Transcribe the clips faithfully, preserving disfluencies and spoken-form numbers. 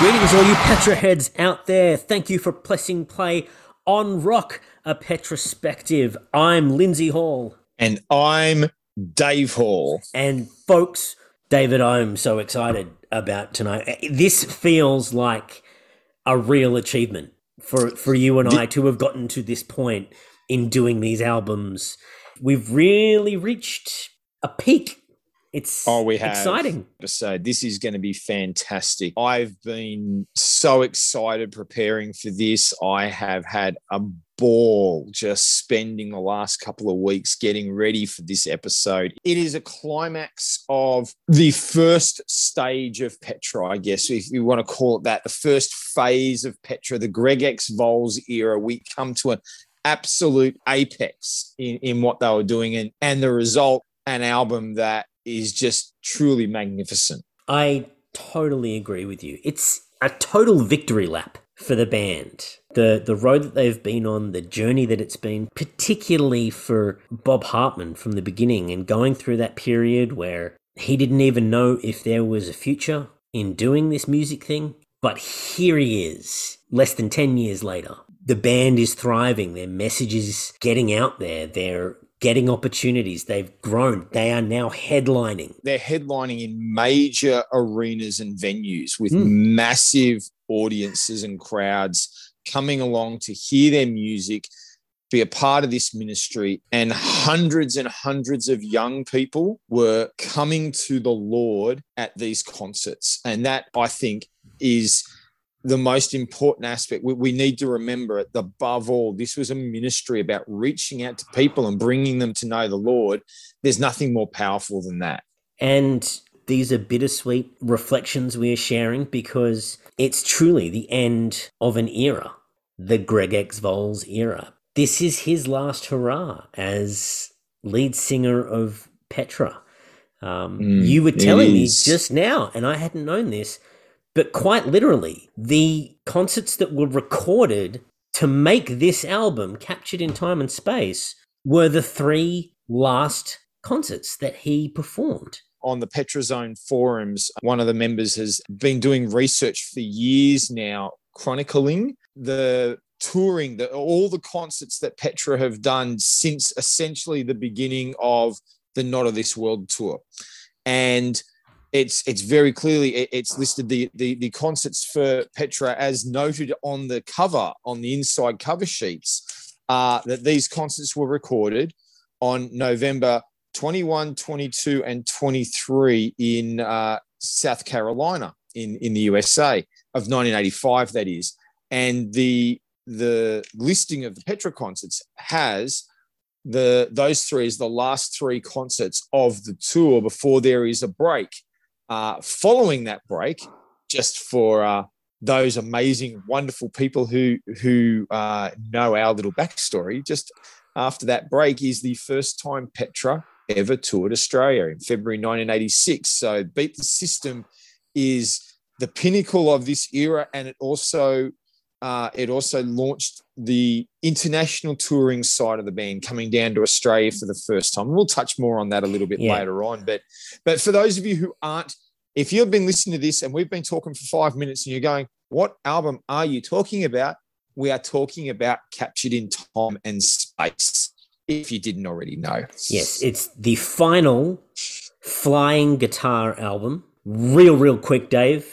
Greetings all you Petra heads out there. Thank you for pressing play on Rock, a Petraspective. I'm Lindsay Hall. And I'm Dave Hall. And folks, David, I'm so excited about tonight. This feels like a real achievement for, for you and I to have gotten to this point in doing these albums. We've really reached a peak. It's oh, we have. exciting. So this is going to be fantastic. I've been so excited preparing for this. I have had a ball just spending the last couple of weeks getting ready for this episode. It is a climax of the first stage of Petra, I guess, if you want to call it that, the first phase of Petra, the Greg X. Volz era. We come to an absolute apex in, in what they were doing, and, and the result, an album that is just truly magnificent. I totally agree with you. It's a total victory lap for the band. The the road that they've been on, the journey that it's been, particularly for Bob Hartman from the beginning and going through that period where he didn't even know if there was a future in doing this music thing. But here he is, less than ten years later. The band is thriving. Their message is getting out there. They're getting opportunities. They've grown. They are now headlining. They're headlining in major arenas and venues with mm. massive audiences and crowds coming along to hear their music, be a part of this ministry. And hundreds and hundreds of young people were coming to the Lord at these concerts. And that, I think, is the most important aspect. We, we need to remember it above all. This was a ministry about reaching out to people and bringing them to know the Lord. There's nothing more powerful than that. And these are bittersweet reflections we are sharing because it's truly the end of an era, the Greg X. Volz era. This is his last hurrah as lead singer of Petra. Um, mm, you were telling me just now, and I hadn't known this, but quite literally, the concerts that were recorded to make this album, Captured in Time and Space, were the three last concerts that he performed. On the Petra Zone forums, one of the members has been doing research for years now, chronicling the touring, the, all the concerts that Petra have done since essentially the beginning of the Not of This World tour. And It's it's very clearly, it's listed the, the the concerts for Petra as noted on the cover, on the inside cover sheets, uh, that these concerts were recorded on November twenty-first, twenty-second, and twenty-third in uh, South Carolina in, in the U S A of nineteen eighty-five, that is. And the the listing of the Petra concerts has the those three as the last three concerts of the tour before there is a break. Uh, following that break, just for uh, those amazing, wonderful people who who uh, know our little backstory, just after that break is the first time Petra ever toured Australia in February nineteen eighty-six. So Beat the System is the pinnacle of this era, and it also uh, it also launched the international touring side of the band, coming down to Australia for the first time. We'll touch more on that a little bit yeah. later on. But but for those of you who aren't, if you've been listening to this and we've been talking for five minutes and you're going, what album are you talking about? We are talking about Captured in Time and Space, if you didn't already know. Yes, it's the final flying guitar album. Real, real quick, Dave.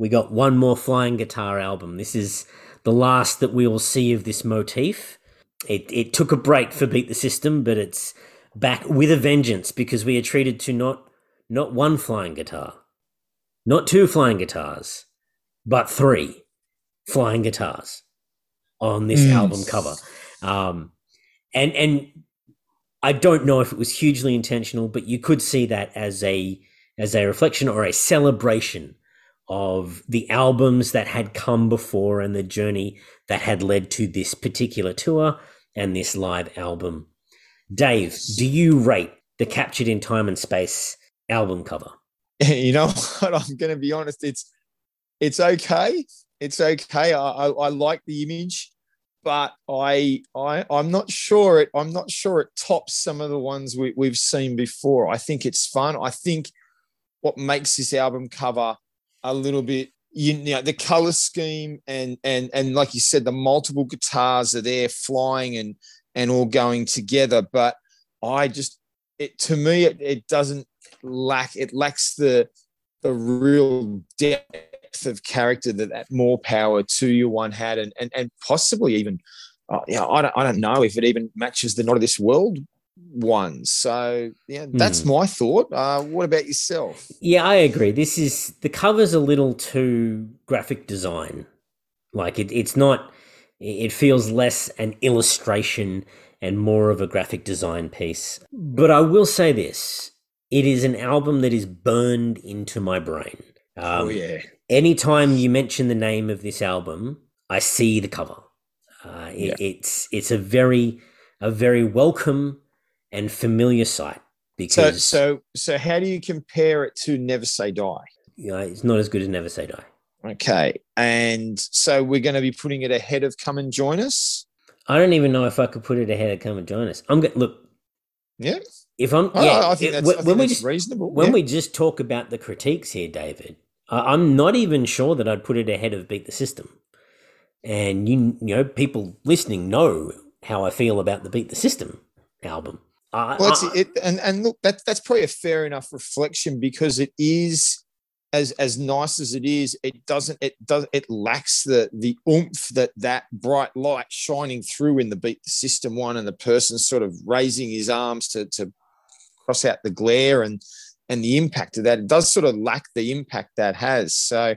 We got one more flying guitar album. This is the last that we will see of this motif. It it took a break for Beat the System, but it's back with a vengeance because we are treated to not not one flying guitar, not two flying guitars, but three flying guitars on this mm. album cover. Um, and and I don't know if it was hugely intentional, but you could see that as a as a reflection or a celebration of the albums that had come before and the journey that had led to this particular tour and this live album. Dave, do you rate the Captured in Time and Space album cover? You know what? I'm going to be honest. It's it's okay. It's okay. I, I, I like the image, but I I I'm not sure it. I'm not sure it tops some of the ones we, we've seen before. I think it's fun. I think what makes this album cover a little bit you, you know, the color scheme and and and like you said, the multiple guitars are there flying and and all going together. But I just it to me it, it doesn't lack it lacks the the real depth of character that that More Power to You one had, and and and possibly even uh, yeah, you know, I don't I don't know if it even matches the Not of This World one. So yeah, that's mm. my thought. Uh, what about yourself? Yeah, I agree. This is the cover's a little too graphic design. Like it, it's not. It feels less an illustration and more of a graphic design piece. But I will say this: it is an album that is burned into my brain. Um, oh yeah. Anytime you mention the name of this album, I see the cover. Uh, it, yeah. It's it's a very a very welcome and familiar sight. Because so, so, so how do you compare it to Never Say Die? You know, it's not as good as Never Say Die. Okay. And so we're going to be putting it ahead of Come and Join Us? I don't even know if I could put it ahead of Come and Join Us. I'm going to, look. Yeah. If I'm, oh, yeah. I think that's, it, when, I think when that's we just, reasonable. When yeah. we just talk about the critiques here, David, I, I'm not even sure that I'd put it ahead of Beat the System. And, you, you know, people listening know how I feel about the Beat the System album. Uh, well, it's, it, and, and look, that, that's probably a fair enough reflection, because it is, as as nice as it is, it doesn't it does it lacks the the oomph that that bright light shining through in the Beat the System one, and the person sort of raising his arms to to cross out the glare and and the impact of that. It does sort of lack the impact that has. So,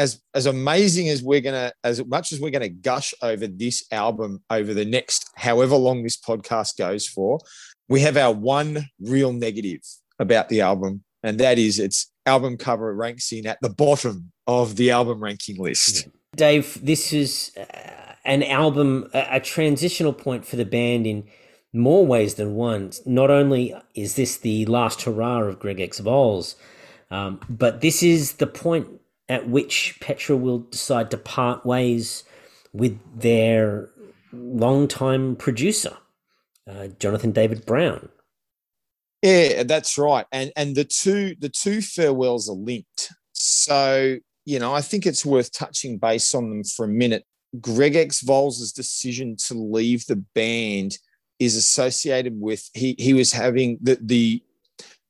as as amazing as we're gonna as much as we're gonna gush over this album over the next however long this podcast goes for, we have our one real negative about the album, and that is its album cover ranks in at the bottom of the album ranking list. Dave, this is uh, an album, a, a transitional point for the band in more ways than one. Not only is this the last hurrah of Greg X. Volz, um, but this is the point at which Petra will decide to part ways with their longtime producer, Uh, Jonathan David Brown. Yeah, that's right. And and the two the two farewells are linked. So, you know, I think it's worth touching base on them for a minute. Greg X. Volz's decision to leave the band is associated with he he was having the the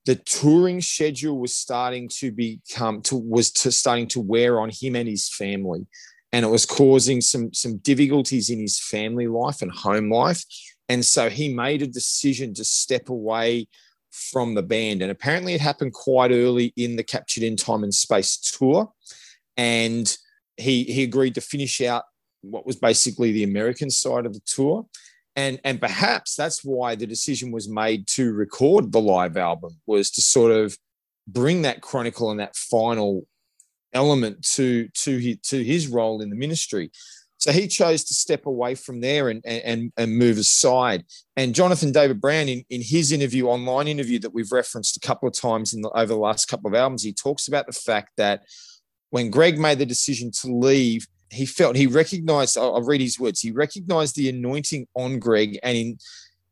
the touring schedule was starting to become to was to starting to wear on him and his family. And it was causing some some difficulties in his family life and home life. And so he made a decision to step away from the band. And apparently it happened quite early in the Captured in Time and Space tour. And he he agreed to finish out what was basically the American side of the tour. And, and perhaps that's why the decision was made to record the live album, was to sort of bring that chronicle and that final element to, to, his, to his role in the ministry. So he chose to step away from there and, and, and move aside. And Jonathan David Brown, in, in his interview, online interview that we've referenced a couple of times in the, over the last couple of albums, he talks about the fact that when Greg made the decision to leave, he felt he recognized, I'll, I'll read his words, he recognized the anointing on Greg and, in,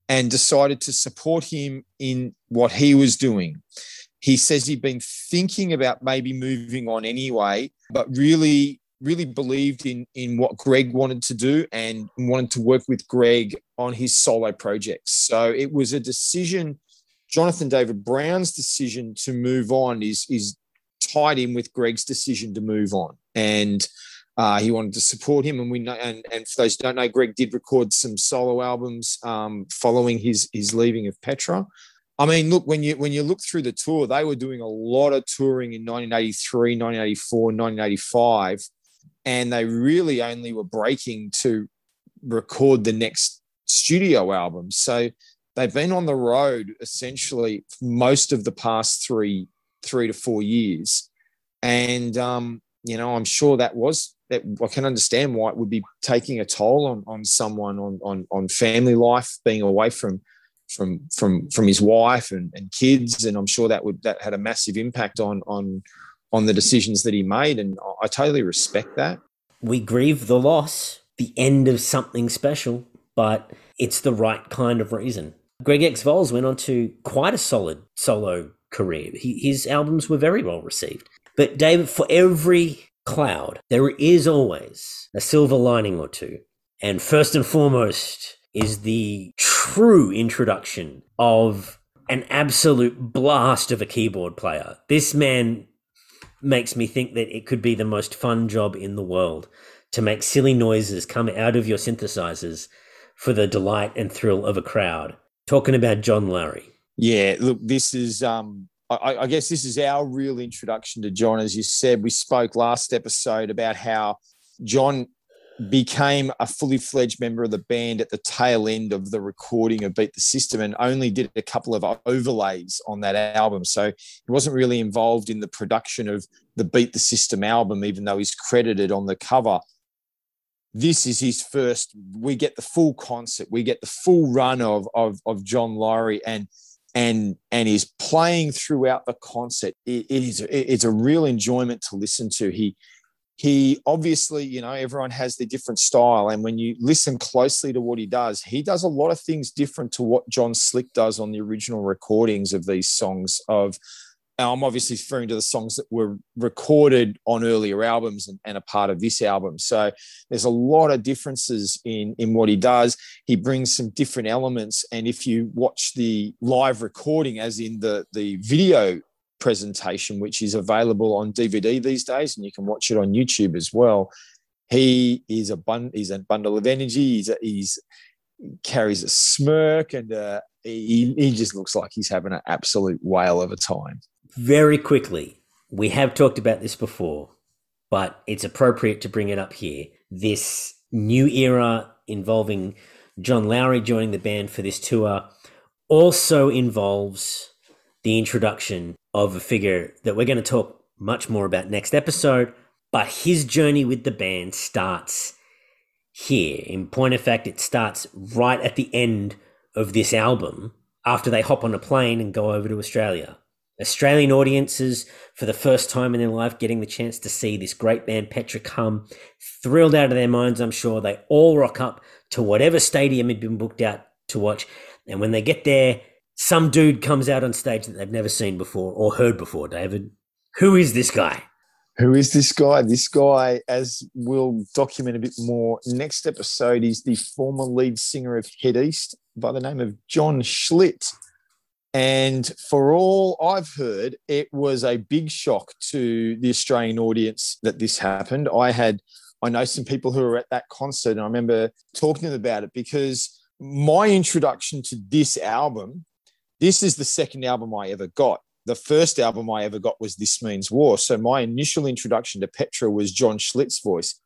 and decided to support him in what he was doing. He says he'd been thinking about maybe moving on anyway, but really... really believed in, in what Greg wanted to do and wanted to work with Greg on his solo projects. So it was a decision, Jonathan David Brown's decision to move on is, is tied in with Greg's decision to move on. And uh, he wanted to support him. And we know, and, and for those who don't know, Greg did record some solo albums um, following his, his leaving of Petra. I mean, look, when you when you look through the tour, they were doing a lot of touring in nineteen eighty-three, nineteen eighty-four, nineteen eighty-five. And they really only were breaking to record the next studio album. So they've been on the road essentially most of the past three, three to four years. And, um, you know, I'm sure that was that I can understand why it would be taking a toll on, on someone on, on, on family life, being away from, from, from, from his wife and, and kids. And I'm sure that would, that had a massive impact on, on, on the decisions that he made, and I totally respect that. We grieve the loss, the end of something special, but it's the right kind of reason. Greg X. Volz went on to quite a solid solo career. He, his albums were very well received. But David, for every cloud, there is always a silver lining or two. And first and foremost is the true introduction of an absolute blast of a keyboard player. This man makes me think that it could be the most fun job in the world to make silly noises come out of your synthesizers for the delight and thrill of a crowd. Talking about John Lawry. Yeah, look, this is, um, I, I guess this is our real introduction to John. As you said, we spoke last episode about how John became a fully fledged member of the band at the tail end of the recording of Beat the System and only did a couple of overlays on that album. So he wasn't really involved in the production of the Beat the System album, even though he's credited on the cover. This is his first, we get the full concert, we get the full run of, of, of John Lawry, and and and he's playing throughout the concert. It, it is, it, it's a real enjoyment to listen to. He, he obviously, you know, everyone has their different style, and when you listen closely to what he does, he does a lot of things different to what John Slick does on the original recordings of these songs. Of, I'm obviously referring to the songs that were recorded on earlier albums and, and a part of this album. So there's a lot of differences in, in what he does. He brings some different elements. And if you watch the live recording, as in the, the video presentation, which is available on D V D these days, and you can watch it on YouTube as well, he is a, bun- he's a bundle of energy. He's, a, he's carries a smirk, and uh, he, he just looks like he's having an absolute whale of a time. Very quickly, we have talked about this before, but it's appropriate to bring it up here. This new era involving John Lawry joining the band for this tour also involves the introduction of a figure that we're going to talk much more about next episode, but his journey with the band starts here. In point of fact, it starts right at the end of this album after they hop on a plane and go over to Australia. Australian audiences, for the first time in their life, getting the chance to see this great band Petra come, thrilled out of their minds, I'm sure. They all rock up to whatever stadium had been booked out to watch, and when they get there, some dude comes out on stage that they've never seen before or heard before, David. Who is this guy? Who is this guy? This guy, as we'll document a bit more next episode, is the former lead singer of Head East by the name of John Schlitt. And for all I've heard, it was a big shock to the Australian audience that this happened. I had, I know some people who were at that concert, and I remember talking to them about it, because my introduction to this album, this is the second album I ever got. The first album I ever got was This Means War. So my initial introduction to Petra was John Schlitt's voice.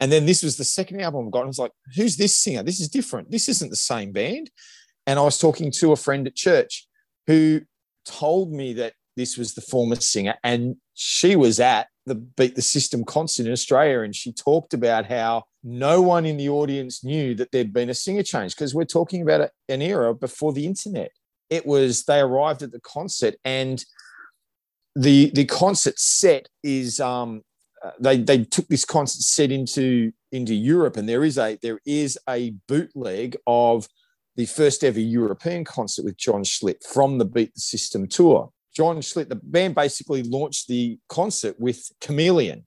And then this was the second album I got. And I was like, who's this singer? This is different. This isn't the same band. And I was talking to a friend at church who told me that this was the former singer, and she was at the Beat the System concert in Australia, and she talked about how no one in the audience knew that there'd been a singer change, because we're talking about a, an era before the internet. It was, they arrived at the concert, and the the concert set is um they they took this concert set into into Europe, and there is a there is a bootleg of the first ever European concert with John Schlitt from the Beat the System tour. John Schlitt, the band, basically launched the concert with Chameleon,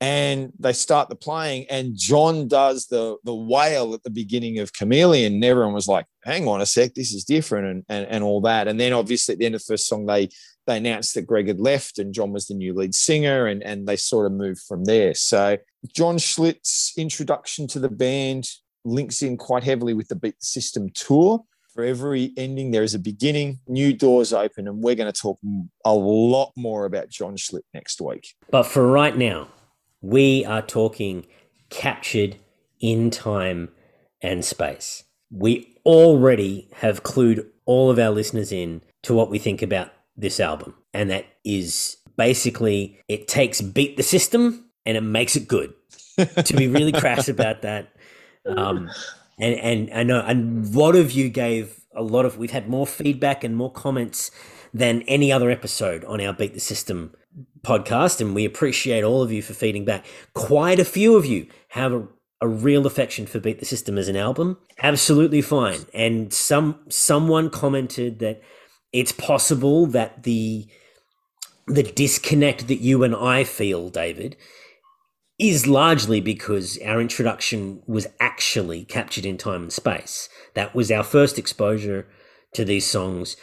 and they start the playing, and John does the, the wail at the beginning of Chameleon, and everyone was like, hang on a sec, this is different, and, and, and all that. And then obviously at the end of the first song, they, they announced that Greg had left and John was the new lead singer, and, and they sort of moved from there. So John Schlitt's introduction to the band links in quite heavily with the Beat the System tour. For every ending, there is a beginning, new doors open, and we're going to talk a lot more about John Schlitt next week. But for right now, we are talking Captured in Time and Space. We already have clued all of our listeners in to what we think about this album, and that is basically it takes Beat the System and it makes it good. To be really crass about that, Um, and, and I know a lot of you gave a lot of, we've had more feedback and more comments than any other episode on our Beat the System podcast. And we appreciate all of you for feeding back. Quite a few of you have a, a real affection for Beat the System as an album. Absolutely fine. And some, someone commented that it's possible that the, the disconnect that you and I feel, David, is largely because our introduction was actually Captured in Time and Space. That was our first exposure to these songs.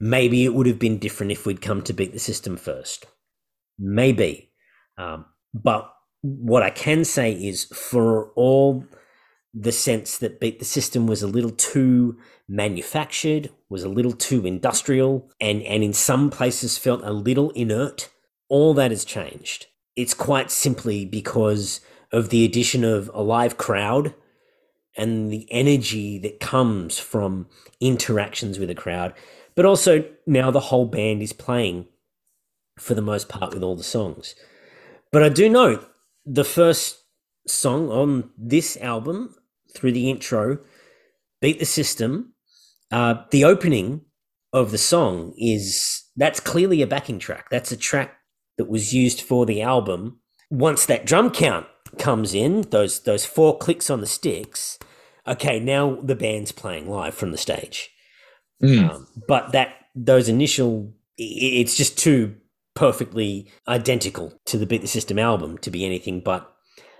Maybe it would have been different if we'd come to Beat the System first. Maybe. Um, but what I can say is, for all the sense that Beat the System was a little too manufactured, was a little too industrial, and, and in some places felt a little inert, all that has changed. It's quite simply because of the addition of a live crowd and the energy that comes from interactions with a crowd. But also now the whole band is playing for the most part with all the songs. But I do know the first song on this album, through the intro, Beat the System, uh, the opening of the song is, that's clearly a backing track. That's a track that was used for the album. Once that drum count comes in, those those four clicks on the sticks, okay, now the band's playing live from the stage. Mm. Um, but that those initial, it's just too perfectly identical to the Beat the System album to be anything but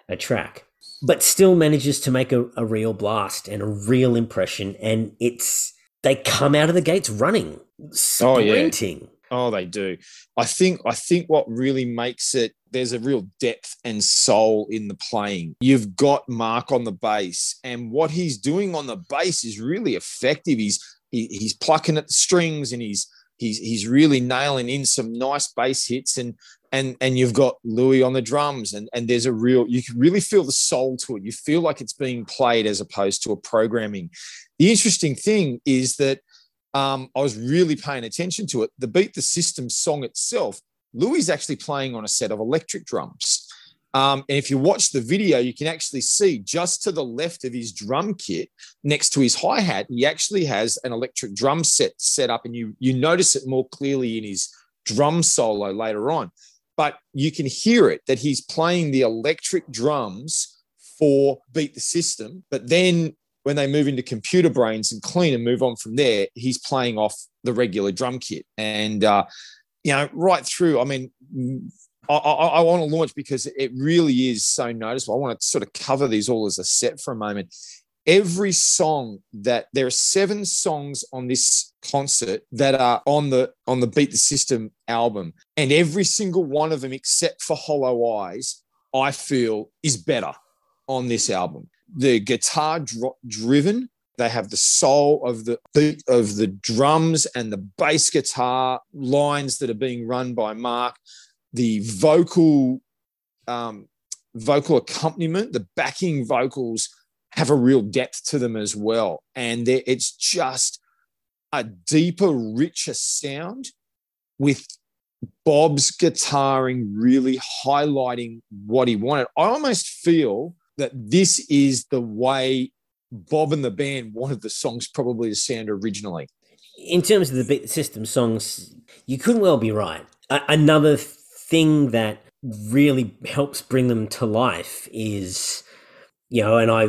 a track, but still manages to make a, a real blast and a real impression. And it's, they come out of the gates running, sprinting. Oh, yeah. Oh, they do. I think I think what really makes it, there's a real depth and soul in the playing. You've got Mark on the bass, and what he's doing on the bass is really effective. He's he, he's plucking at the strings, and he's he's he's really nailing in some nice bass hits, and and and you've got Louis on the drums, and and there's a real, you can really feel the soul to it. You feel like it's being played as opposed to a programming. The interesting thing is that Um, I was really paying attention to it. The Beat the System song itself, Louis is actually playing on a set of electric drums. Um, and if you watch the video, you can actually see just to the left of his drum kit, next to his hi-hat, he actually has an electric drum set set up, and you, you notice it more clearly in his drum solo later on. But you can hear it, that he's playing the electric drums for Beat the System, but then when they move into Computer Brains and Clean and move on from there, he's playing off the regular drum kit. And, uh, you know, right through, I mean, I, I, I want to launch because it really is so noticeable. I want to sort of cover these all as a set for a moment. Every song that there are seven songs on this concert that are on the on the Beat the System album, and every single one of them except for Hollow Eyes, I feel is better on this album. The guitar dro- driven, they have the soul of the beat of the drums and the bass guitar lines that are being run by Mark. The vocal, um, vocal accompaniment, the backing vocals have a real depth to them as well. And it's just a deeper, richer sound with Bob's guitaring really highlighting what he wanted. I almost feel that this is the way Bob and the band wanted the songs probably to sound originally. In terms of the Beat the System songs, you couldn't well be right. A- another thing that really helps bring them to life is, you know, and I,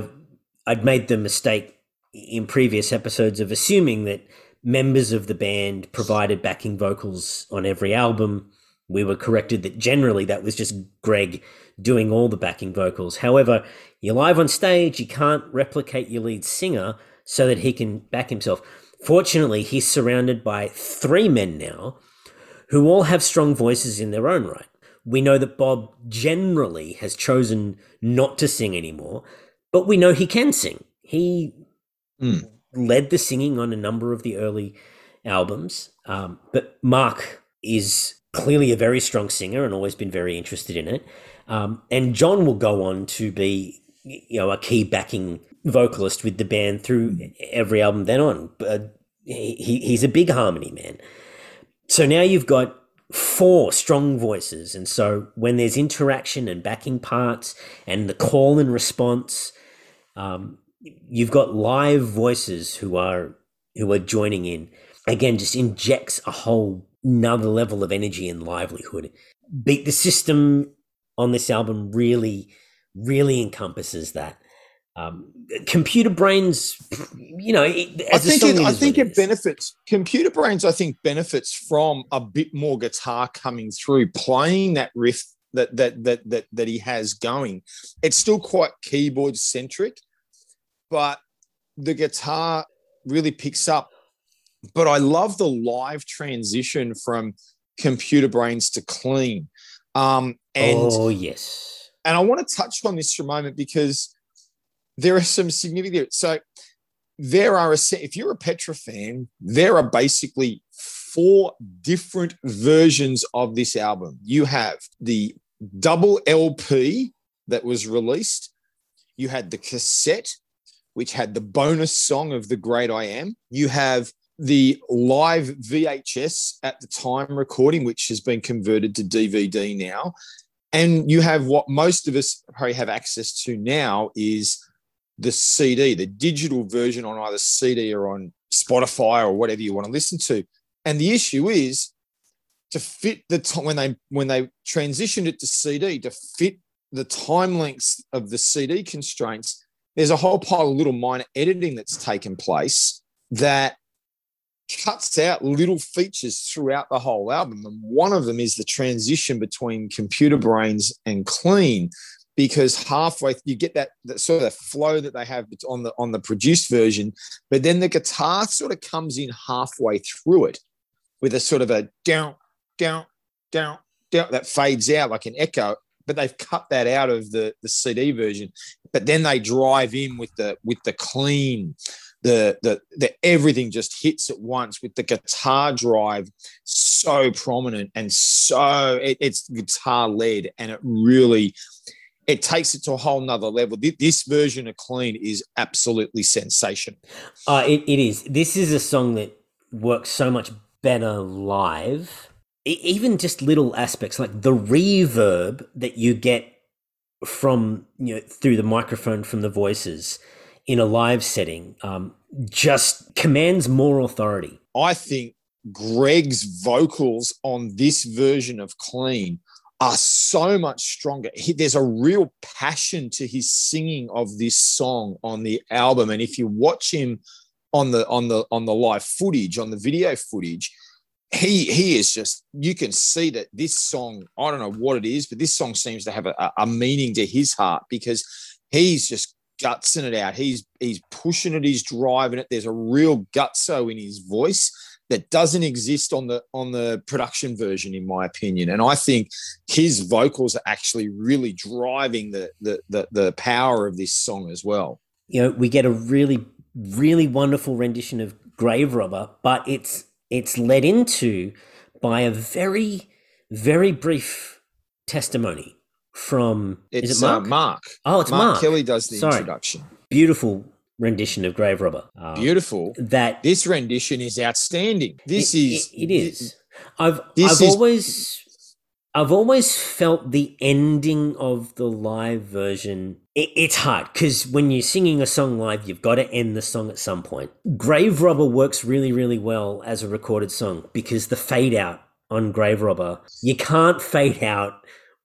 I'd made the mistake in previous episodes of assuming that members of the band provided backing vocals on every album. We were corrected that generally that was just Greg doing all the backing vocals. However, you're live on stage, you can't replicate your lead singer so that he can back himself. Fortunately, he's surrounded by three men now who all have strong voices in their own right. We know that Bob generally has chosen not to sing anymore, but we know he can sing. He mm. led the singing on a number of the early albums, um, but Mark is clearly a very strong singer and always been very interested in it. Um, and John will go on to be, you know, a key backing vocalist with the band through every album then on. Uh, he, he's a big harmony man. So now you've got four strong voices. And so when there's interaction and backing parts and the call and response, um, you've got live voices who are, who are joining in. Again, just injects a whole another level of energy and livelihood. Beat the System on this album really, really encompasses that. Um, Computer Brains, you know, it, as I think, a song it, it, I think it, it benefits. Computer Brains, I think, benefits from a bit more guitar coming through, playing that riff that that that that that he has going. It's still quite keyboard centric, but the guitar really picks up. But I love the live transition from Computer Brains to Clean. Um, and, oh yes, and I want to touch on this for a moment because there are some significant. So there are a set. If you're a Petra fan, there are basically four different versions of this album. You have the double L P that was released. You had the cassette, which had the bonus song of The Great I Am. You have the live V H S at the time recording, which has been converted to D V D now. And you have what most of us probably have access to now is the C D, the digital version on either C D or on Spotify or whatever you want to listen to. And the issue is to fit the time when they when they transitioned it to C D, to fit the time lengths of the C D constraints, there's a whole pile of little minor editing that's taken place that cuts out little features throughout the whole album. And one of them is the transition between Computer Brains and Clean, because halfway you get that, that sort of flow that they have on the on the produced version, but then the guitar sort of comes in halfway through it with a sort of a down, down, down, down that fades out like an echo. But they've cut that out of the, the C D version. But then they drive in with the with the clean, the the the everything just hits at once with the guitar drive so prominent and so it, it's guitar led, and it really. It takes it to a whole nother level. This version of Clean is absolutely sensational. Uh, it, it is. This is a song that works so much better live. It, even just little aspects like the reverb that you get from, you know, through the microphone from the voices in a live setting um, just commands more authority. I think Greg's vocals on this version of Clean are so much stronger. He, there's a real passion to his singing of this song on the album, and if you watch him on the on the on the live footage, on the video footage, he he is just, you can see that this song, I don't know what it is, but this song seems to have a, a meaning to his heart because he's just gutsing it out. He's he's pushing it. He's driving it. There's a real gutso in his voice that doesn't exist on the on the production version, in my opinion. And I think his vocals are actually really driving the the the, the power of this song as well. You know, we get a really, really wonderful rendition of Grave Robber, but it's it's led into by a very, very brief testimony from it's, is it Mark? Uh, Mark. Oh, it's Mark. Mark Kelly does the Sorry. introduction. Beautiful rendition of Grave Robber. Um, Beautiful. That this rendition is outstanding. This it, is it, it is. It, I've I've is, always I've always felt the ending of the live version. It, it's hard because when you're singing a song live, you've got to end the song at some point. Grave Robber works really, really well as a recorded song because the fade out on Grave Robber, you can't fade out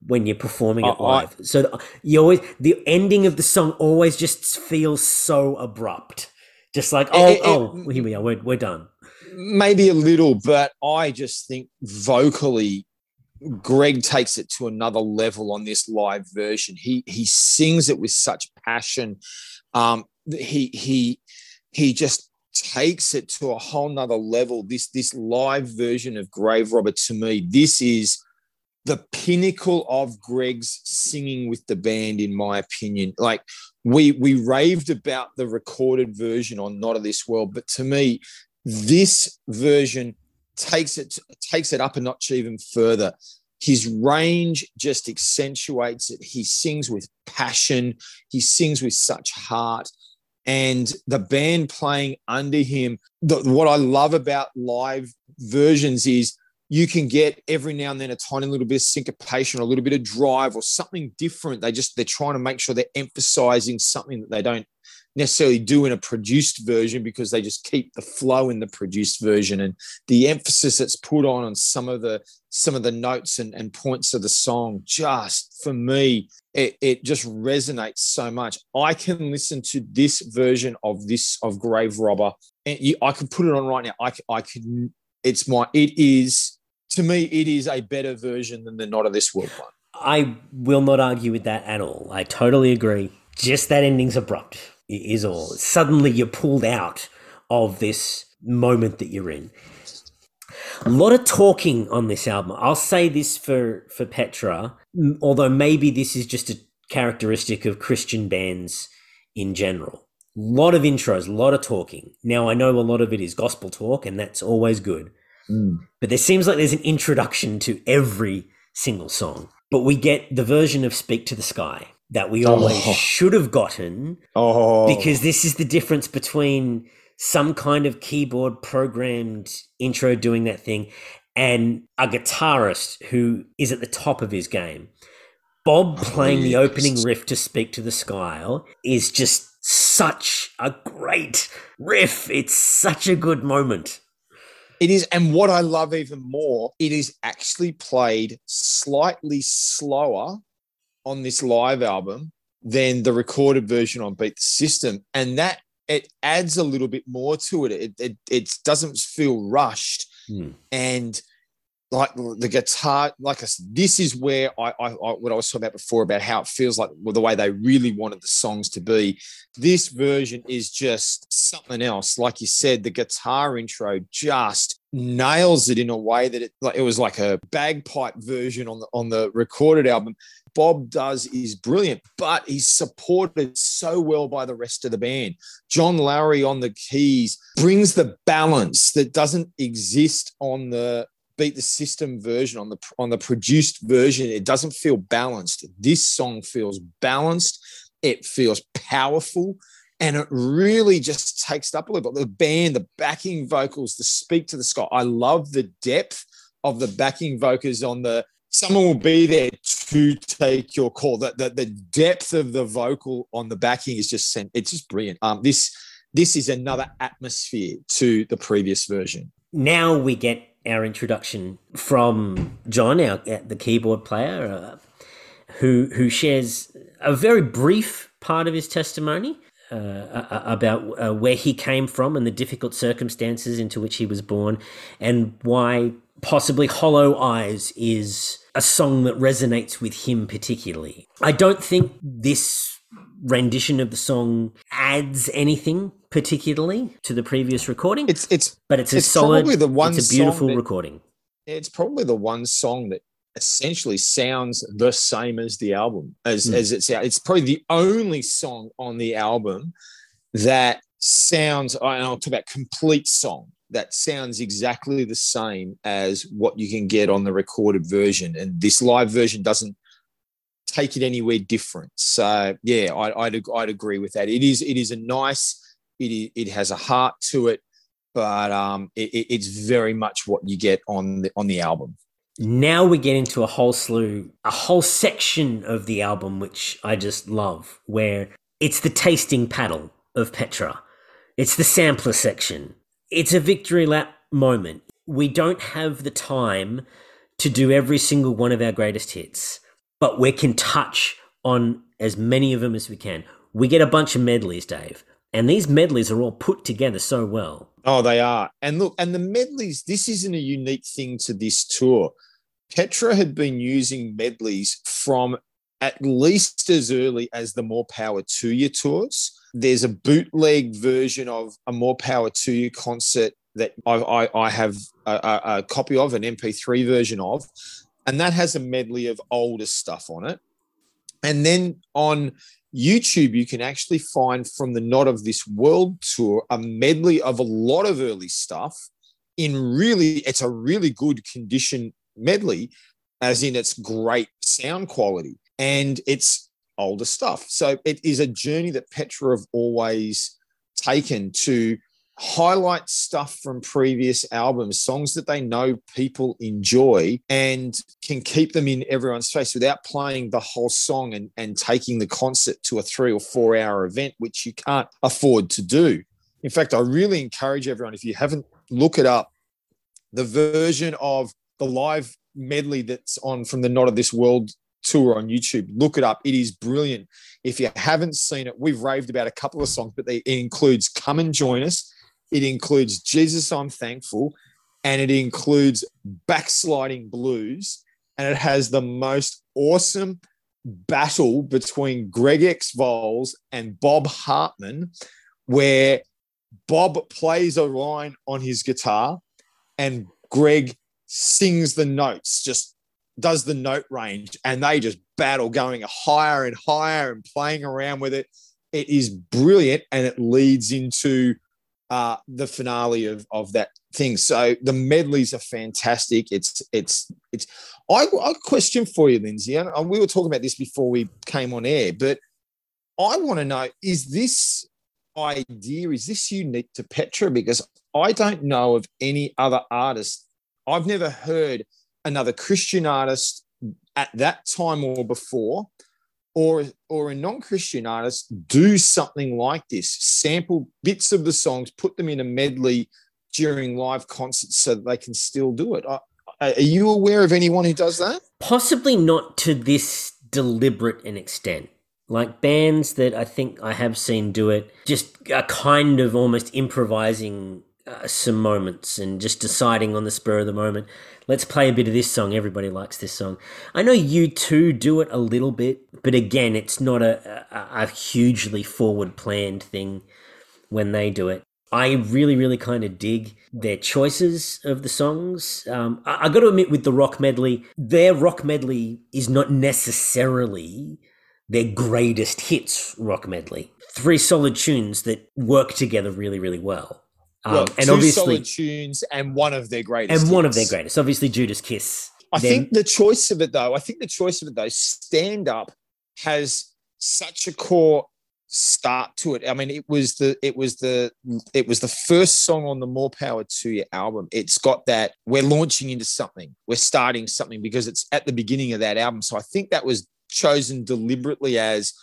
when you're performing it uh, live. I, so you always, the ending of the song always just feels so abrupt. Just like, oh, it, oh, it, here we are, we're, we're done. Maybe a little, but I just think vocally, Greg takes it to another level on this live version. He he sings it with such passion. Um, he he he just takes it to a whole nother level. This this live version of Grave Robber, to me, this is the pinnacle of Greg's singing with the band, in my opinion. Like we we raved about the recorded version on Not of This World, but to me, this version takes it takes it up a notch even further. His range just accentuates it. He sings with passion. He sings with such heart. And the band playing under him, the, what I love about live versions is you can get every now and then a tiny little bit of syncopation or a little bit of drive or something different. They just, they're trying to make sure they're emphasizing something that they don't necessarily do in a produced version because they just keep the flow in the produced version. And the emphasis that's put on, on some of the, some of the notes and, and points of the song, just for me, it, it just resonates so much. I can listen to this version of this, of Grave Robber, and you, I can put it on right now. I, I can, it's my, it is, to me, it is a better version than the Not of This World one. I will not argue with that at all. I totally agree. Just that ending's abrupt, it is all. Suddenly you're pulled out of this moment that you're in. A lot of talking on this album. I'll say this for, for Petra, although maybe this is just a characteristic of Christian bands in general. A lot of intros, a lot of talking. Now, I know a lot of it is gospel talk, and that's always good. Mm. But there seems like there's an introduction to every single song. But we get the version of Speak to the Sky that we always oh. should have gotten oh. because this is the difference between some kind of keyboard programmed intro doing that thing and a guitarist who is at the top of his game. Bob playing the opening riff to Speak to the Sky is just such a great riff. It's such a good moment. It is, and what I love even more, it is actually played slightly slower on this live album than the recorded version on Beat the System, and that it adds a little bit more to it. It it, it doesn't feel rushed, mm. and like the guitar, like I said, this is where I, I, I what I was talking about before about how it feels like well, the way they really wanted the songs to be. This version is just something else. Like you said, the guitar intro just nails it in a way that it like it was like a bagpipe version on the on the recorded album. Bob does is brilliant, but he's supported so well by the rest of the band. John Lawry on the keys brings the balance that doesn't exist on the Beat the System version, on the on the produced version. It doesn't feel balanced. This song feels balanced. It feels powerful, and it really just takes it up a little bit. The band, the backing vocals, the Speak to the Sky. I love the depth of the backing vocals on the Someone Will Be There to Take Your Call. That the, the depth of the vocal on the backing is just it's just brilliant. Um, this this is another atmosphere to the previous version. Now we get our introduction from John, our, the keyboard player, uh, who who shares a very brief part of his testimony uh, about uh, where he came from and the difficult circumstances into which he was born, and why possibly Hollow Eyes is a song that resonates with him particularly. I don't think this rendition of the song adds anything particularly to the previous recording. It's it's but it's a it's solid the one it's a beautiful that, recording. It's probably the one song that essentially sounds the same as the album, as mm. as it's out. It's probably the only song on the album that sounds, and I'll talk about complete song, that sounds exactly the same as what you can get on the recorded version. And this live version doesn't take it anywhere different. So yeah, I, I'd I'd agree with that. It is it is a nice, it it has a heart to it, but um, it, it's very much what you get on the on the album. Now we get into a whole slew, a whole section of the album which I just love, where it's the tasting paddle of Petra, it's the sampler section, it's a victory lap moment. We don't have the time to do every single one of our greatest hits, but we can touch on as many of them as we can. We get a bunch of medleys, Dave, and these medleys are all put together so well. Oh, they are. And look, and the medleys, this isn't a unique thing to this tour. Petra had been using medleys from at least as early as the More Power to You tours. There's a bootleg version of a More Power to You concert that I, I, I have a, a copy of, an M P three version of, and that has a medley of older stuff on it. And then on YouTube, you can actually find from the Not of This World tour a medley of a lot of early stuff in really, it's a really good condition medley, as in it's great sound quality and it's older stuff. So it is a journey that Petra have always taken to highlight stuff from previous albums, songs that they know people enjoy and can keep them in everyone's face without playing the whole song and, and taking the concert to a three or four hour event, which you can't afford to do. In fact, I really encourage everyone, if you haven't, look it up. The version of the live medley that's on from the Not of This World tour on YouTube, look it up. It is brilliant. If you haven't seen it, we've raved about a couple of songs, but they, it includes Come and Join Us. It includes Jesus, I'm Thankful, and it includes Backsliding Blues, and it has the most awesome battle between Greg X. Volz and Bob Hartman, where Bob plays a line on his guitar and Greg sings the notes, just does the note range, and they just battle going higher and higher and playing around with it. It is brilliant, and it leads into uh, the finale of, of that thing. So the medleys are fantastic. It's it's it's. I I question for you, Lindsay, and we were talking about this before we came on air, but I want to know: is this idea is this unique to Petra? Because I don't know of any other artist. I've never heard another Christian artist at that time or before, or, or a non-Christian artist do something like this, sample bits of the songs, put them in a medley during live concerts so that they can still do it. Are, are you aware of anyone who does that? Possibly not to this deliberate an extent. Like bands that I think I have seen do it just are kind of almost improvising Uh, some moments and just deciding on the spur of the moment, let's play a bit of this song, everybody likes this song. I know U two do it a little bit, but again, it's not a, a, a hugely forward planned thing when they do it. I really, really kind of dig their choices of the songs. Um, I, I got to admit with the rock medley, their rock medley is not necessarily their greatest hits rock medley. Three solid tunes that work together really, really well. Um, well, and two obviously, solid tunes and one of their greatest. And hits. one of their greatest. Obviously, Judas Kiss. I then, think the choice of it, though, I think the choice of it, though, Stand Up has such a core start to it. I mean, it was the it was the, it was the first song on the More Power to You album. It's got that, we're launching into something. We're starting something because it's at the beginning of that album. So I think that was chosen deliberately as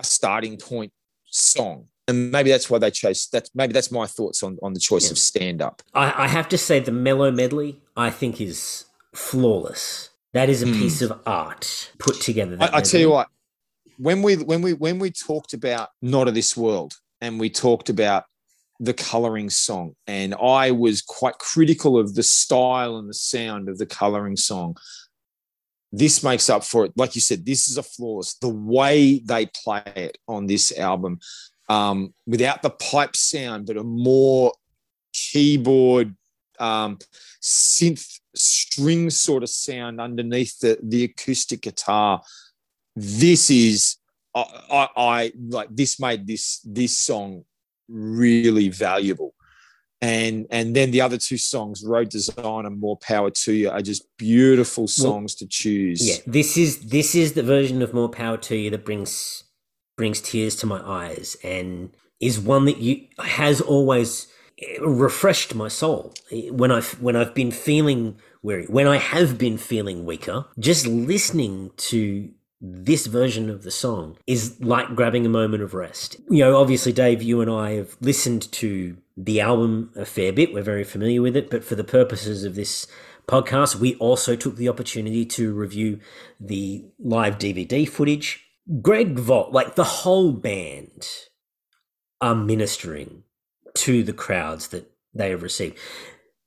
a starting point song. And maybe that's why they chose that's maybe that's my thoughts on, on the choice yeah. of Stand Up. I, I have to say the mellow medley I think is flawless. That is a mm. piece of art put together. I, I tell you what, when we when we when we talked about Not of This World and we talked about the colouring song, and I was quite critical of the style and the sound of the colouring song. This makes up for it. Like you said, this is a flawless. The way they play it on this album. Um, without the pipe sound, but a more keyboard um, synth string sort of sound underneath the, the acoustic guitar. This is, I, I, I like this made this this song really valuable. And and then the other two songs, Road Design and More Power to You, are just beautiful songs well, to choose. Yeah, this is this is the version of More Power to You that brings. brings tears to my eyes and is one that you has always refreshed my soul when I've when I've been feeling weary, when I have been feeling weaker. Just listening to this version of the song is like grabbing a moment of rest. You know, obviously, Dave, you and I have listened to the album a fair bit. We're very familiar with it, but for the purposes of this podcast, we also took the opportunity to review the live D V D footage. Greg Volt, like the whole band, are ministering to the crowds that they have received.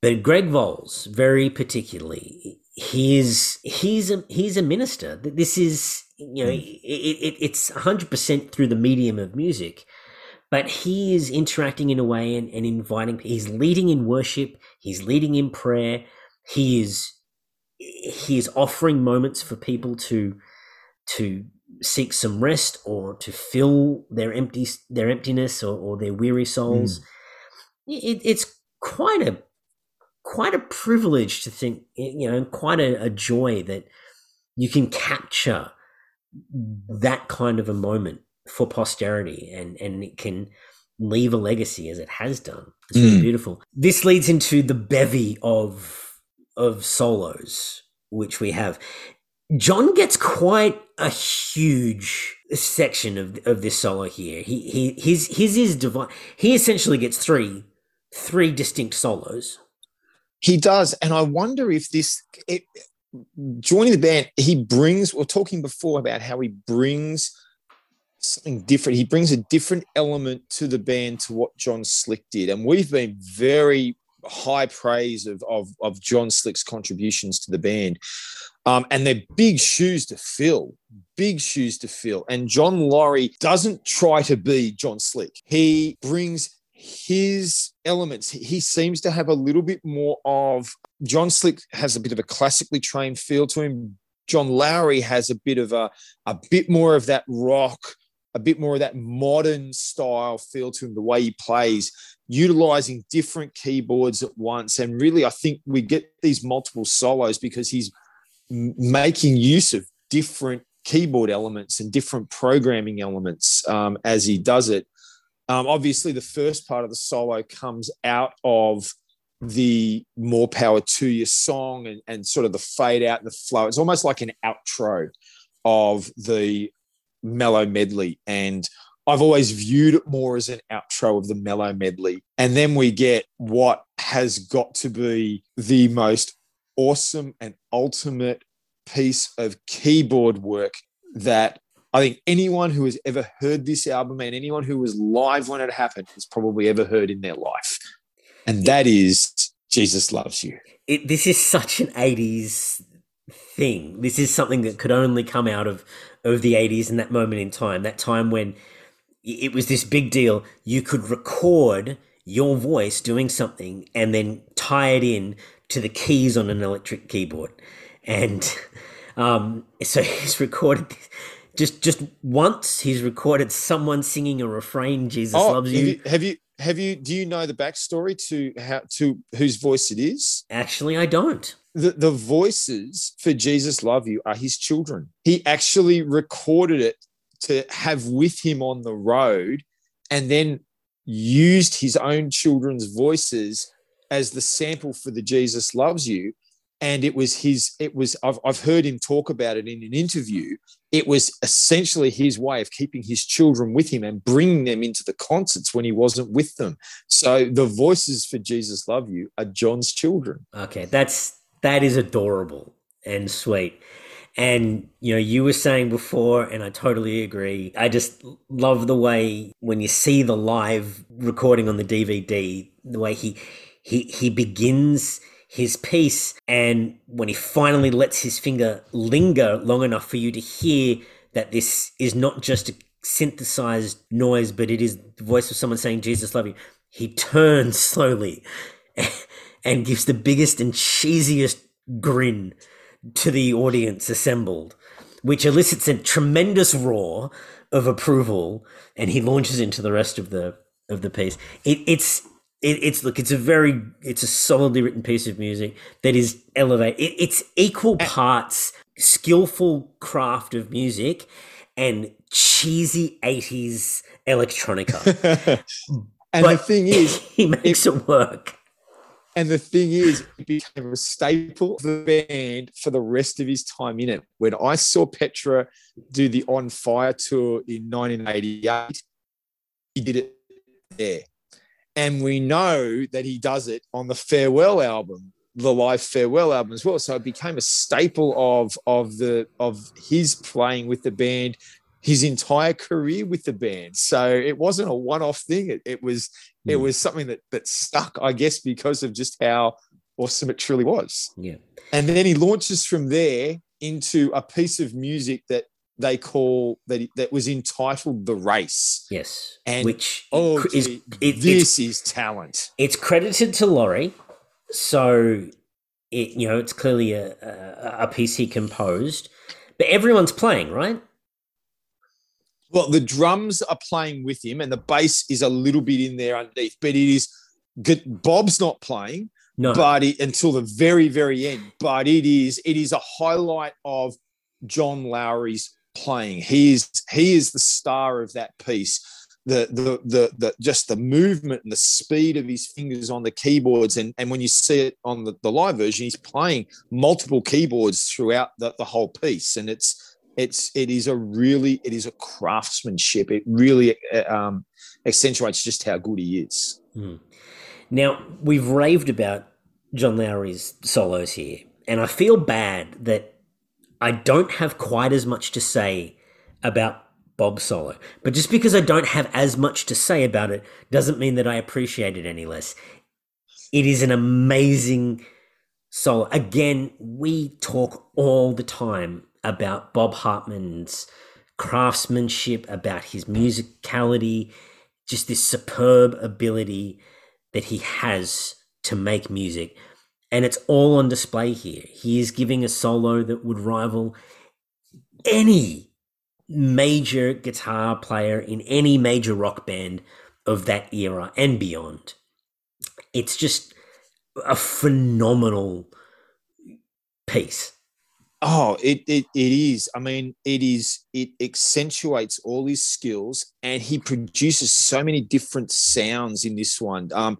But Greg Volz, very particularly, he's he's a he's a minister. This is you know it, it, it's one hundred percent through the medium of music, but he is interacting in a way and, and inviting. He's leading in worship. He's leading in prayer. He is he is offering moments for people to to. seek some rest or to fill their empty their emptiness or, or their weary souls. Mm. It, it's quite a quite a privilege to think, you know, quite a, a joy that you can capture that kind of a moment for posterity, and, and it can leave a legacy as it has done. It's really mm. beautiful. This leads into the bevy of of solos which we have. John gets quite a huge section of of this solo here. He he his his is divine. He essentially gets three three distinct solos. He does, and I wonder if this it, joining the band he brings. We were talking before about how he brings something different. He brings a different element to the band to what John Slick did, and we've been very high praise of of, of John Slick's contributions to the band. Um, and they're big shoes to fill, big shoes to fill. And John Lawry doesn't try to be John Slick. He brings his elements. He seems to have a little bit more of, John Slick has a bit of a classically trained feel to him. John Lawry has a bit of a, a bit more of that rock, a bit more of that modern style feel to him, the way he plays, utilizing different keyboards at once. And really, I think we get these multiple solos because he's making use of different keyboard elements and different programming elements um, as he does it. Um, obviously, the first part of the solo comes out of the More Power to You song and, and sort of the fade out and the flow. It's almost like an outro of the mellow medley. And I've always viewed it more as an outro of the mellow medley. And then we get what has got to be the most awesome and ultimate piece of keyboard work that I think anyone who has ever heard this album and anyone who was live when it happened has probably ever heard in their life. And that is Jesus Loves You. It, this is such an eighties thing. This is something that could only come out of, of the eighties and that moment in time, that time when it was this big deal. You could record your voice doing something and then tie it in to the keys on an electric keyboard. And um, so he's recorded just just once. He's recorded someone singing a refrain, Jesus oh, Loves You. Have you have you do you know the backstory to how to whose voice it is? Actually, I don't. The the voices for Jesus Love You are his children. He actually recorded it to have with him on the road and then used his own children's voices as the sample for the Jesus Loves You. And it was his, it was, I've, I've heard him talk about it in an interview. It was essentially his way of keeping his children with him and bringing them into the concerts when he wasn't with them. So the voices for Jesus Love You are John's children. Okay. That's, that is adorable and sweet. And, you know, you were saying before, and I totally agree. I just love the way when you see the live recording on the D V D, the way he, he, he begins his piece, and when he finally lets his finger linger long enough for you to hear that this is not just a synthesized noise, but it is the voice of someone saying, Jesus love you, he turns slowly and gives the biggest and cheesiest grin to the audience assembled, which elicits a tremendous roar of approval, and he launches into the rest of the of the piece. It, it's... It, it's look. It's a very. It's a solidly written piece of music that is elevated. It, it's equal parts skillful craft of music and cheesy eighties electronica. And but the thing is, he makes it, it work. And the thing is, it became a staple of the band for the rest of his time in it. When I saw Petra do the On Fire tour in nineteen eighty-eight, he did it there. And we know that he does it on the Farewell album, the live Farewell album as well. So it became a staple of of the of his playing with the band, his entire career with the band. So it wasn't a one-off thing. It, it was it was something that that stuck, I guess, because of just how awesome it truly was. Yeah. And then he launches from there into a piece of music that they call that that was entitled The Race. Yes. And which oh, is gee, it, this is talent. It's credited to Lawry, so it you know it's clearly a, a a piece he composed, but everyone's playing, right? Well, the drums are playing with him and the bass is a little bit in there underneath, but it is Bob's not playing no. but it, until the very very end, but it is it is a highlight of John Lowry's playing. He is he is the star of that piece. The the the the just the movement and the speed of his fingers on the keyboards, and, and when you see it on the, the live version, he's playing multiple keyboards throughout the, the whole piece, and it's it's it is a really it is a craftsmanship. It really um, accentuates just how good he is. Mm. Now we've raved about John Lowry's solos here, and I feel bad that I don't have quite as much to say about Bob's solo, but just because I don't have as much to say about it doesn't mean that I appreciate it any less. It is an amazing So again, we talk all the time about Bob Hartman's craftsmanship, about his musicality, just this superb ability that he has to make music. And it's all on display here. He is giving a solo that would rival any major guitar player in any major rock band of that era and beyond. It's just a phenomenal piece. Oh, it it it is. I mean, it is. It accentuates all his skills, and he produces so many different sounds in this one. Um,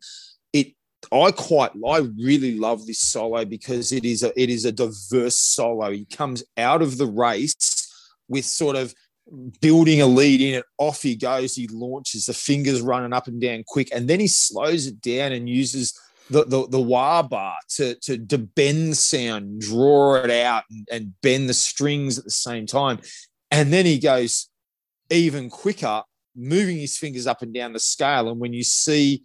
it I quite I really love this solo because it is a it is a diverse solo. He comes out of the race with sort of building a lead in, and off he goes. He launches, the fingers running up and down quick, and then he slows it down and uses the the, the wah bar to, to to bend sound, draw it out, and, and bend the strings at the same time. And then he goes even quicker, moving his fingers up and down the scale. And when you see